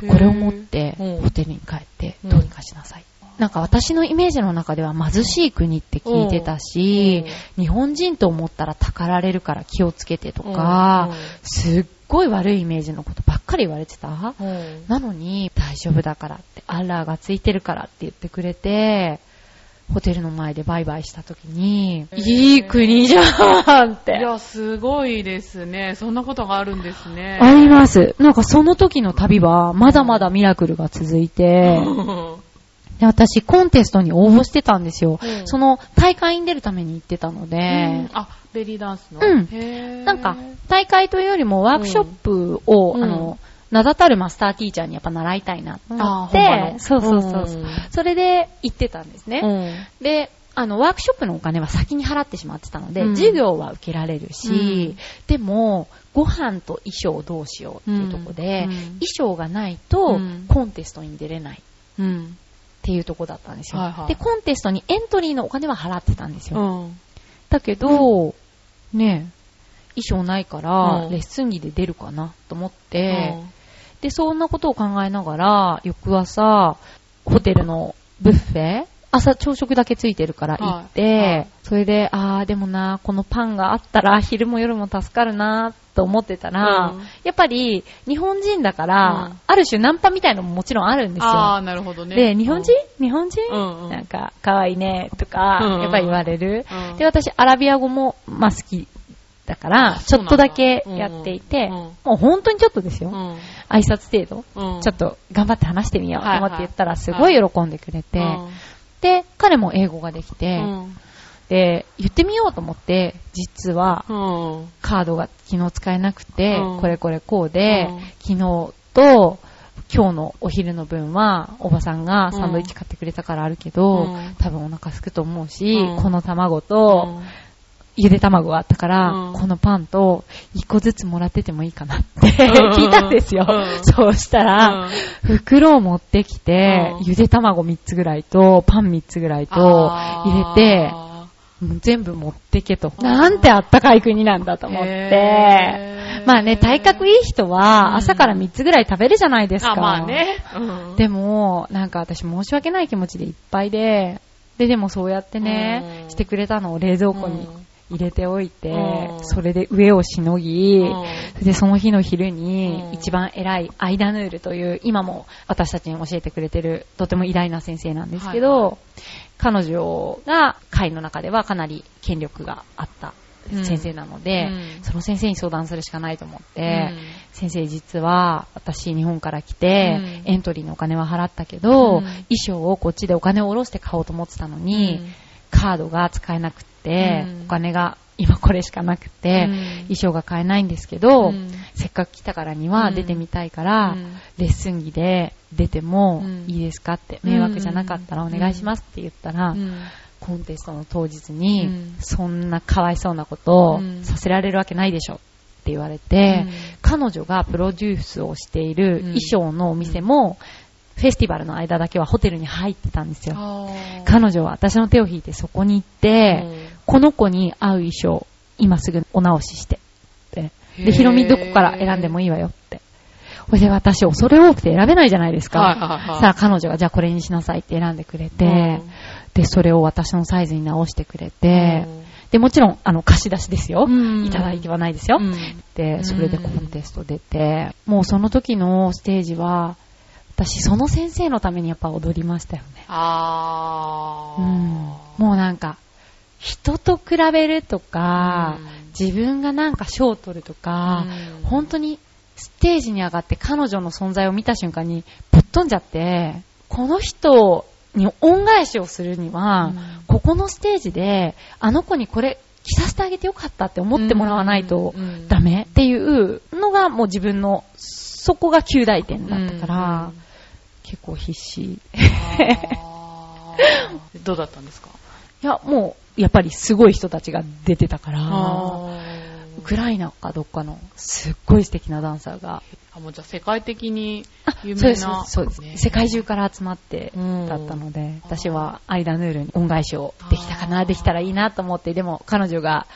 うんうん、これを持ってホテルに帰ってどうにかしなさい、うん、なんか私のイメージの中では貧しい国って聞いてたし、うん、日本人と思ったらたかられるから気をつけてとか、うん、すっごい悪いイメージのことばっかり言われてた、うん、なのに大丈夫だからってアラーがついてるからって言ってくれて、ホテルの前でバイバイしたときに、えー、いい国じゃんって。いや、すごいですね。そんなことがあるんですね。あります。なんかその時の旅は、まだまだミラクルが続いて、で私コンテストに応募してたんですよ、うん、その大会に出るために行ってたので、うん、あ、ベリーダンスの、うん、へー、なんか大会というよりもワークショップを、うん、あの、うん、名だたるマスターティーチャーにやっぱ習いたいなって、あ、そうそうそうそう、うん、それで行ってたんですね、うん、で、あのワークショップのお金は先に払ってしまってたので、うん、授業は受けられるし、うん、でもご飯と衣装をどうしようっていうところで、うん、衣装がないとコンテストに出れない、うん、っていうところだったんですよ、はいはい、でコンテストにエントリーのお金は払ってたんですよ、うん、だけど、うん、ね、衣装ないからレッスン着で出るかなと思って、うんうん、でそんなことを考えながら翌朝ホテルのブッフェ、朝朝食だけついてるから行って、はいはい、それで、あーでもな、このパンがあったら昼も夜も助かるなと思ってたら、うん、やっぱり日本人だから、うん、ある種ナンパみたいのももちろんあるんですよ。あー、なるほどね。で、日本人、うん、日本人、うんうん、なんか可愛いねとか、うんうん、やっぱ言われる、うん、で私アラビア語も、まあ、好きだからちょっとだけやっていて、うん、もう本当にちょっとですよ、うん、挨拶程度、うん、ちょっと頑張って話してみようと思って言ったらすごい喜んでくれて、はいはいはい、で彼も英語ができて、うん、で言ってみようと思って、実は、うん、カードが昨日使えなくて、うん、これこれこうで、うん、昨日と今日のお昼の分はおばさんがサンドイッチ買ってくれたからあるけど、うん、多分お腹すくと思うし、うん、この卵と、うん、ゆで卵があったから、うん、このパンといっこずつもらっててもいいかなって聞いたんですよ、うん、そうしたら、うん、袋を持ってきて、うん、ゆで卵みっつぐらいとパンみっつぐらいと入れて、全部持ってけと。なんてあったかい国なんだと思って。まあね、体格いい人は朝からみっつぐらい食べるじゃないですか、うん、あ、まあね、うん、でもなんか私申し訳ない気持ちでいっぱいで、ででもそうやってね、うん、してくれたのを冷蔵庫に、うん、入れておいて、うん、それで上をしのぎ、うん、でその日の昼に一番偉いアイダヌールという、今も私たちに教えてくれてるとても偉大な先生なんですけど、はいはい、彼女が会の中ではかなり権力があった先生なので、うん、その先生に相談するしかないと思って、うん、先生、実は私日本から来て、うん、エントリーのお金は払ったけど、うん、衣装をこっちでお金を下ろして買おうと思ってたのに、うん、カードが使えなくて、うん、お金が今これしかなくて、うん、衣装が買えないんですけど、うん、せっかく来たからには出てみたいから、うん、レッスン着で出てもいいですかって、うん、迷惑じゃなかったらお願いしますって言ったら、うん、コンテストの当日に、うん、そんなかわいそうなことをさせられるわけないでしょって言われて、うん、彼女がプロデュースをしている衣装のお店も、うん、フェスティバルの間だけはホテルに入ってたんですよ。彼女は私の手を引いてそこに行って、うん、この子に合う衣装今すぐお直ししてって、で、ひろみどこから選んでもいいわよって、それで私恐れ多くて選べないじゃないですか、はいはいはい、さあ彼女がじゃあこれにしなさいって選んでくれて、うん、でそれを私のサイズに直してくれて、うん、でもちろんあの貸し出しですよ、うん、いただいてはないですよ、うん、でそれでコンテスト出て、うん、もうその時のステージは私その先生のためにやっぱ踊りましたよね。あー、うん、もうなんか人と比べるとか、うん、自分がなんか賞を取るとか、うん、本当にステージに上がって彼女の存在を見た瞬間にぶっ飛んじゃって、この人に恩返しをするには、うん、ここのステージであの子にこれ着させてあげてよかったって思ってもらわないとダメっていうのがもう自分のそこが及第点だったから、うん、結構必死。あどうだったんですか？いやもうやっぱりすごい人たちが出てたから、ウクライナかどっかのすっごい素敵なダンサーが、あもうじゃあ世界的に有名な、そうですそうです、世界中から集まってだったので、うん、私はアイダヌールに恩返しをできたかな、できたらいいなと思って、でも彼女が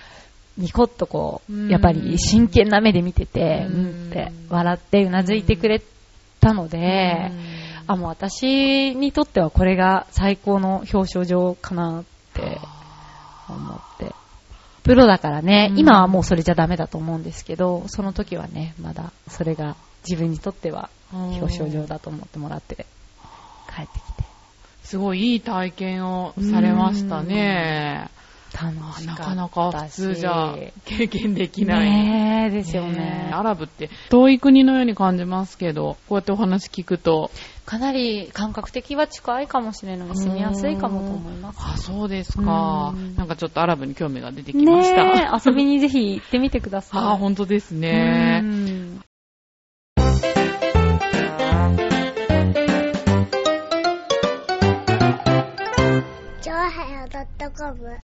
ニコッとこうやっぱり真剣な目で見てて、うん、うんって笑ってうなずいてくれたので、あもう私にとってはこれが最高の表彰状かなって思って。プロだからね、うん、今はもうそれじゃダメだと思うんですけど、その時はね、まだそれが自分にとっては表彰状だと思ってもらって帰ってきて。すごいいい体験をされましたね。楽しかったし、なかなか普通じゃ経験できない。ねえ、ですよね。ね、アラブって遠い国のように感じますけど、こうやってお話聞くとかなり感覚的は近いかもしれない、住みやすいかもと思います。あ、そうですか。なんかちょっとアラブに興味が出てきました。ね、遊びにぜひ行ってみてください。あ、本当ですね。うんちょうはよ.com。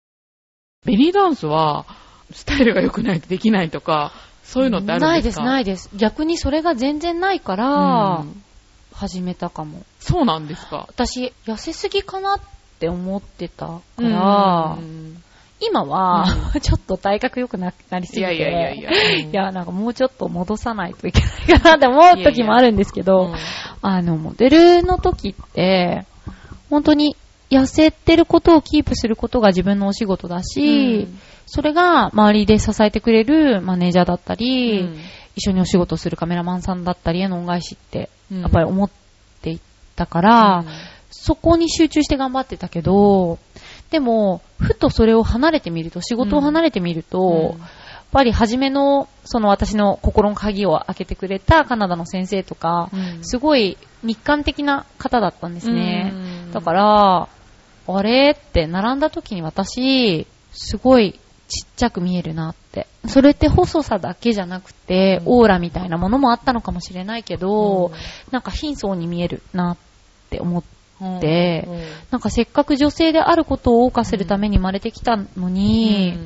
ベリーダンスはスタイルが良くないとできないとかそういうのってあるんですか？ないですないです。逆にそれが全然ないから、うん、始めたかも。そうなんですか。私痩せすぎかなって思ってたから、うん、今は、うん、ちょっと体格良くなりすぎて、いやいやいやいや、うん、いやなんかもうちょっと戻さないといけないかなって思う時もあるんですけど、いやいや、うん、あのモデルの時って本当に痩せてることをキープすることが自分のお仕事だし、うん、それが周りで支えてくれるマネージャーだったり、うん、一緒にお仕事するカメラマンさんだったりへの恩返しってやっぱり思っていたから、うん、そこに集中して頑張ってたけど、でもふとそれを離れてみると、仕事を離れてみると、うん、やっぱり初めのその私の心の鍵を開けてくれたカナダの先生とか、うん、すごい日韓的な方だったんですね、うん、だからあれって並んだ時に私すごいちっちゃく見えるなって、それって細さだけじゃなくてオーラみたいなものもあったのかもしれないけど、なんか貧相に見えるなって思って、なんかせっかく女性であることを謳歌するために生まれてきたのに、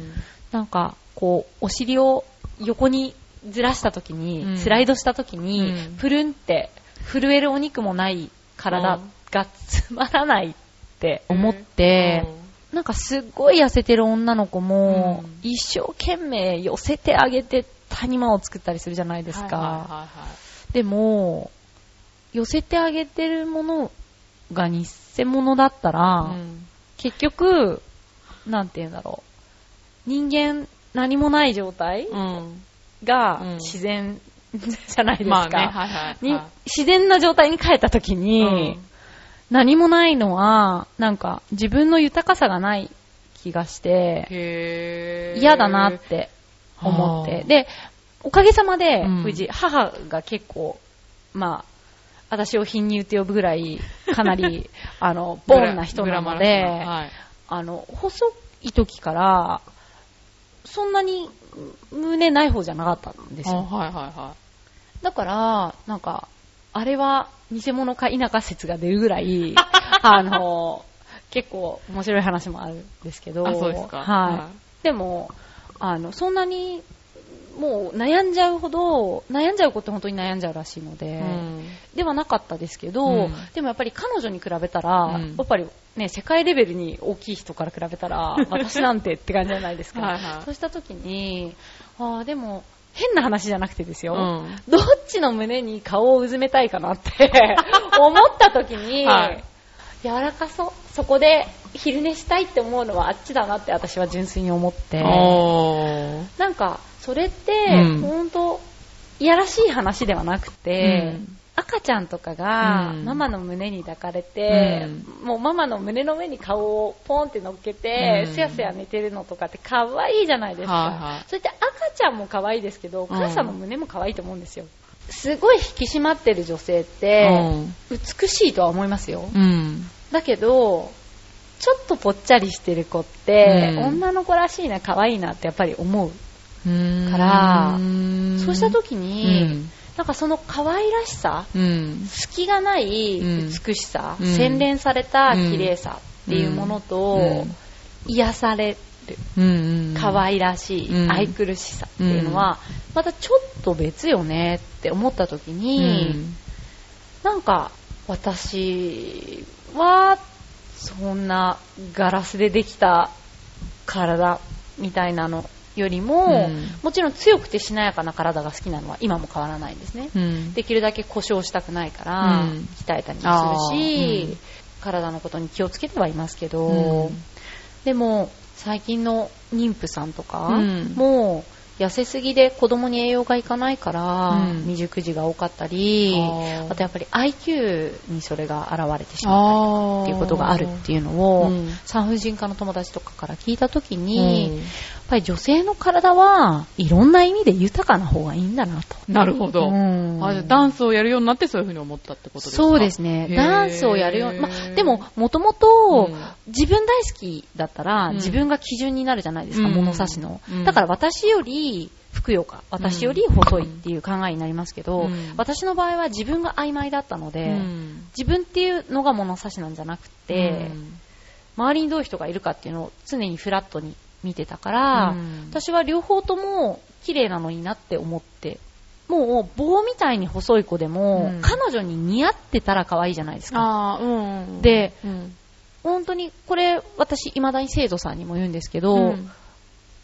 なんかこうお尻を横にずらした時にスライドした時にプルンって震えるお肉もない体がつまらないって思って、うん、なんかすっごい痩せてる女の子も、うん、一生懸命寄せてあげて谷間を作ったりするじゃないですか、はいはいはいはい、でも寄せてあげてるものが偽物だったら、うん、結局なんていうんだろう、人間何もない状態、うん、が自然、うん、じゃないですか、まあね、はいはいはい、自然な状態に変えた時に、うん、何もないのはなんか自分の豊かさがない気がして嫌だなって思って、でおかげさまで、うん、無事母が結構まあ私を貧乳って呼ぶぐらいかなりあのボンな人なので、はい、あの細い時からそんなに胸ない方じゃなかったんですよ、はいはいはい、だからなんかあれは偽物か否か説が出るぐらいあの結構面白い話もあるんですけど、あ、そうですか、はいはい、でもあのそんなにもう悩んじゃうほど悩んじゃうこと本当に悩んじゃうらしいので、うん、ではなかったですけど、うん、でもやっぱり彼女に比べたら、うん、やっぱりね世界レベルに大きい人から比べたら私なんてって感じじゃないですかはい、はい、そうした時にあでも変な話じゃなくてですよ、うん、どっちの胸に顔をうずめたいかなって思った時に、はい、柔らかそう、そこで昼寝したいって思うのはあっちだなって私は純粋に思って、なんかそれって本当いやらしい話ではなくて、うん、赤ちゃんとかがママの胸に抱かれて、うん、もうママの胸の上に顔をポンって乗っけて、うん、すやすや寝てるのとかって可愛いじゃないですか、はあはあ、それって赤ちゃんも可愛いですけど、お母さんの胸も可愛いと思うんですよ、うん、すごい引き締まってる女性って、うん、美しいとは思いますよ、うん、だけどちょっとぽっちゃりしてる子って、うん、女の子らしいな、可愛いなってやっぱり思うから、うーん、そうした時に、うん、なんかその可愛らしさ、うん、隙がない美しさ、うん、洗練された綺麗さっていうものと、うん、癒される、うん、可愛らしい、うん、愛くるしさっていうのは、うん、またちょっと別よねって思った時に、うん、なんか私はそんなガラスでできた体みたいなのよりも、うん、もちろん強くてしなやかな体が好きなのは今も変わらないんですね、うん、できるだけ故障したくないから、うん、鍛えたりもするし、うん、体のことに気をつけてはいますけど、うん、でも最近の妊婦さんとか、うん、もう痩せすぎで子供に栄養がいかないから、うん、未熟児が多かったり、 あ, あとやっぱり アイキュー にそれが現れてしまったりっていうことがあるっていうのを、うん、産婦人科の友達とかから聞いた時に、うん、やっぱり女性の体はいろんな意味で豊かな方がいいんだなと。なるほど、うん、あ、じゃあダンスをやるようになってそういう風に思ったってことですか。そうですね、ダンスをやるように、ま、でももともと自分大好きだったら、うん、自分が基準になるじゃないですか、うん、物差しの、うん、だから私よりふくよか、私より細いっていう考えになりますけど、うん、私の場合は自分が曖昧だったので、うん、自分っていうのが物差しなんじゃなくて、うん、周りにどういう人がいるかっていうのを常にフラットに見てたから、うん、私は両方とも綺麗なのになって思って、もう棒みたいに細い子でも、うん、彼女に似合ってたら可愛いじゃないですか。あ、うん、で、うん、本当にこれ私未だに生徒さんにも言うんですけど、うん、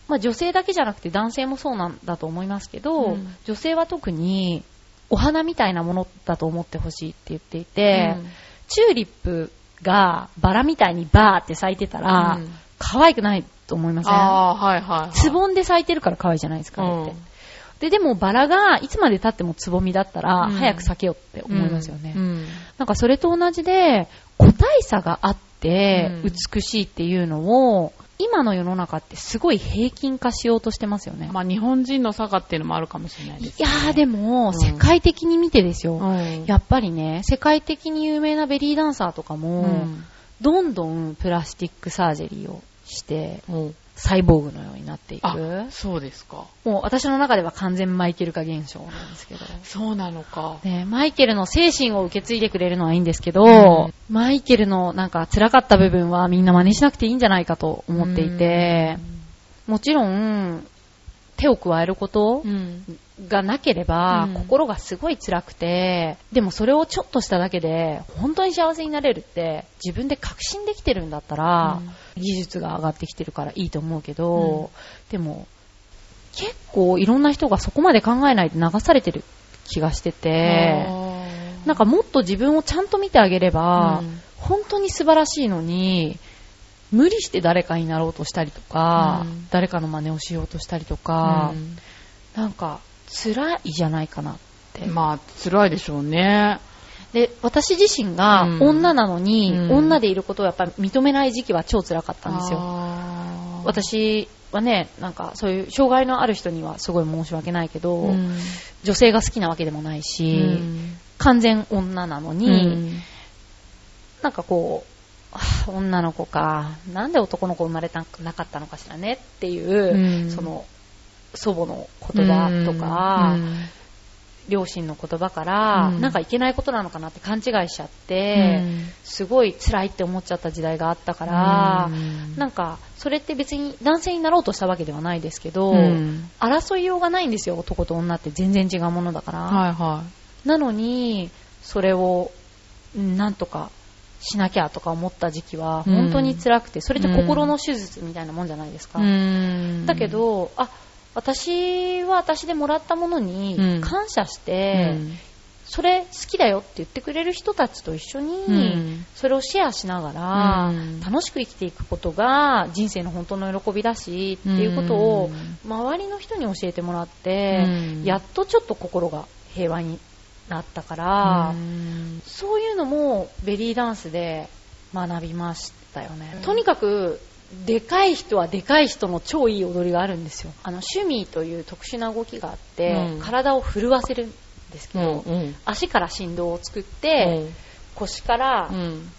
まあ、女性だけじゃなくて男性もそうなんだと思いますけど、うん、女性は特にお花みたいなものだと思ってほしいって言っていて、うん、チューリップがバラみたいにバーって咲いてたら、うん、可愛くないと思いません？あ、はいはいはい、つぼんで咲いてるから可愛いじゃないですか、うん、ってで、でもバラがいつまで経ってもつぼみだったら早く咲けよって思いますよね、うんうん、なんかそれと同じで個体差があって美しいっていうのを、うん、今の世の中ってすごい平均化しようとしてますよね、まあ、日本人の差がっていうのもあるかもしれないです、ね、いやでも、うん、世界的に見てですよ、うん、やっぱりね、世界的に有名なベリーダンサーとかも、うん、どんどんプラスティックサージェリーをして、うん、サイボーグのようになっていく。あ、そうですか。もう私の中では完全マイケル化現象なんですけど。そうなのか、ね、マイケルの精神を受け継いでくれるのはいいんですけど、うん、マイケルのなんか辛かった部分はみんな真似しなくていいんじゃないかと思っていて、うん、もちろん手を加えることがなければ、うん、心がすごい辛くて、でもそれをちょっとしただけで本当に幸せになれるって自分で確信できてるんだったら、うん、技術が上がってきてるからいいと思うけど、うん、でも結構いろんな人がそこまで考えないで流されてる気がしてて、なんかもっと自分をちゃんと見てあげれば、うん、本当に素晴らしいのに無理して誰かになろうとしたりとか、うん、誰かの真似をしようとしたりとか、うん、なんか辛いじゃないかなって。まあ辛いでしょうね。で、私自身が女なのに、うん、女でいることをやっぱり認めない時期は超辛かったんですよ、うん、私はね、なんかそういう障害のある人にはすごい申し訳ないけど、うん、女性が好きなわけでもないし、うん、完全女なのに、うん、なんかこう女の子か、なんで男の子生まれたなかったのかしらねっていう、うん、その祖母の言葉とか、うん、両親の言葉から、うん、なんかいけないことなのかなって勘違いしちゃって、うん、すごい辛いって思っちゃった時代があったから、うん、なんかそれって別に男性になろうとしたわけではないですけど、うん、争いようがないんですよ、男と女って全然違うものだから、はいはい、なのにそれをなんとかしなきゃとか思った時期は本当に辛くて、それって心の手術みたいなもんじゃないですか。だけど、あ、私は私でもらったものに感謝して、うん、それ好きだよって言ってくれる人たちと一緒にそれをシェアしながら楽しく生きていくことが人生の本当の喜びだしっていうことを周りの人に教えてもらって、やっとちょっと心が平和になったから、うん、そういうのもベリーダンスで学びましたよね。とにかくでかい人はでかい人の超いい踊りがあるんですよ。あのシュミーという特殊な動きがあって、うん、体を震わせるんですけど、うんうん、足から振動を作って、うん、腰から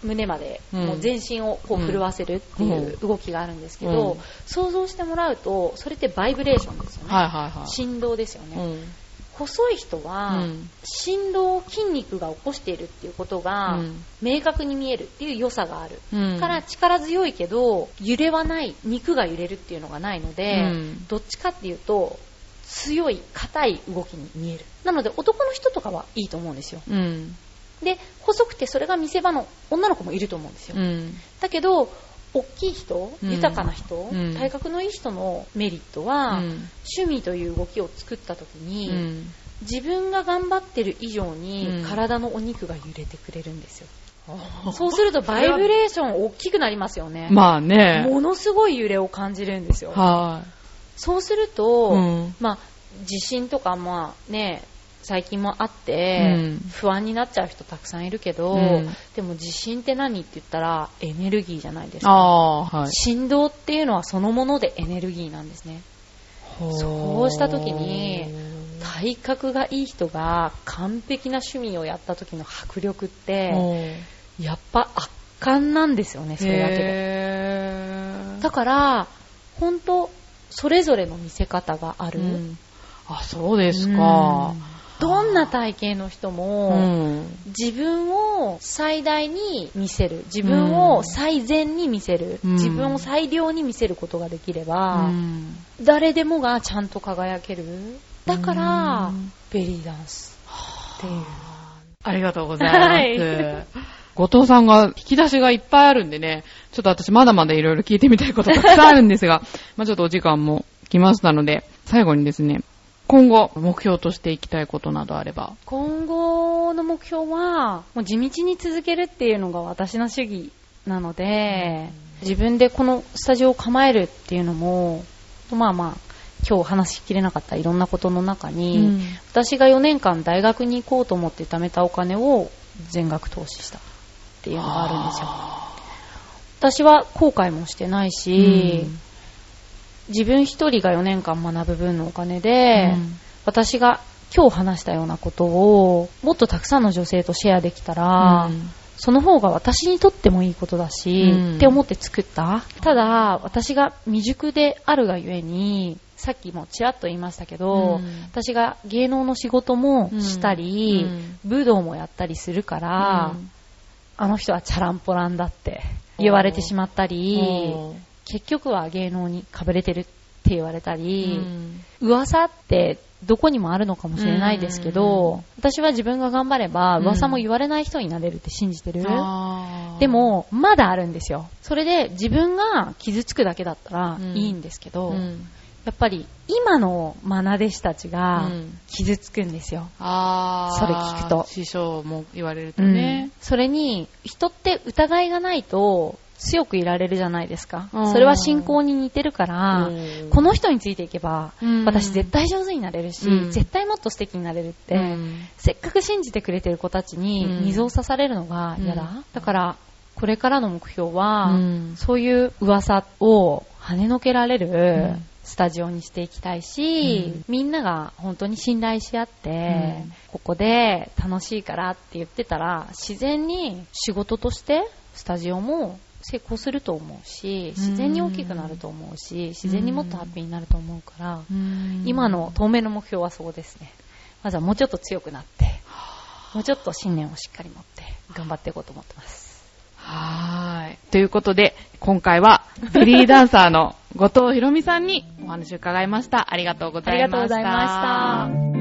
胸まで、うん、もう全身をこう震わせるっていう動きがあるんですけど、うん、想像してもらうとそれってバイブレーションですよね、はいはいはい、振動ですよね、うん、細い人は、うん、振動を筋肉が起こしているっていうことが、うん、明確に見えるっていう良さがある、うん、から力強いけど揺れはない、肉が揺れるっていうのがないので、うん、どっちかっていうと強い硬い動きに見える。なので男の人とかはいいと思うんですよ、うん、で細くてそれが見せ場の女の子もいると思うんですよ、うん、だけど大きい人、豊かな人、うん、体格のいい人のメリットは、うん、趣味という動きを作った時に、うん、自分が頑張ってる以上に、うん、体のお肉が揺れてくれるんですよ。そうするとバイブレーション大きくなりますよね。まあね。ものすごい揺れを感じるんですよ。はい。そうすると、うん、まあ地震とかまあね。最近もあって、うん、不安になっちゃう人たくさんいるけど、うん、でも地震って何って言ったらエネルギーじゃないですか、はい、振動っていうのはそのものでエネルギーなんですね。そうした時に体格がいい人が完璧な趣味をやった時の迫力ってやっぱ圧巻なんですよね。それだけで。だから本当それぞれの見せ方がある、うん、あ、そうですか、うん、どんな体型の人も自分を最大に見せる、自分を最善に見せる、自分を最良に見せることができれば誰でもがちゃんと輝ける。だからベリーダンスっていう。ありがとうございます、はい、後藤さんが引き出しがいっぱいあるんでね、ちょっと私まだまだいろいろ聞いてみたいことたくさんあるんですがまあちょっとお時間も来ましたので、最後にですね、今後目標としていきたいことなどあれば。今後の目標はもう地道に続けるっていうのが私の主義なので、自分でこのスタジオを構えるっていうのも、まあまあ今日話しきれなかったいろんなことの中に、うん、私がよねんかん大学に行こうと思って貯めたお金を全額投資したっていうのがあるんですよ。私は後悔もしてないし、うん、自分一人がよねんかん学ぶ分のお金で、うん、私が今日話したようなことをもっとたくさんの女性とシェアできたら、うん、その方が私にとってもいいことだし、うん、って思って作った。ただ私が未熟であるがゆえに、さっきもちらっと言いましたけど、うん、私が芸能の仕事もしたり、うん、武道もやったりするから、うん、あの人はチャランポランだって言われてしまったり、結局は芸能にかぶれてるって言われたり、うん、噂ってどこにもあるのかもしれないですけど、うん、私は自分が頑張れば噂も言われない人になれるって信じてる、うん、でもまだあるんですよ。それで自分が傷つくだけだったらいいんですけど、うんうん、やっぱり今のマナ弟子たちが傷つくんですよ、うん、あそれ聞くと。師匠も言われるとね、うん、それに人って疑いがないと強くいられるじゃないですか。それは信仰に似てるから、この人についていけば、私絶対上手になれるし、絶対もっと素敵になれるって、せっかく信じてくれてる子たちに水を刺されるのが嫌だ。だから、これからの目標は、そういう噂を跳ねのけられるスタジオにしていきたいし、みんなが本当に信頼し合って、ここで楽しいからって言ってたら、自然に仕事としてスタジオも成功すると思うし、自然に大きくなると思うし、自然にもっとハッピーになると思うから、今の当面の目標はそうですね。まずはもうちょっと強くなって、もうちょっと信念をしっかり持って頑張っていこうと思ってます。はい、ということで今回はベリーダンサーの後藤ひろみさんにお話を伺いました。ありがとうございました。ありがとうございました。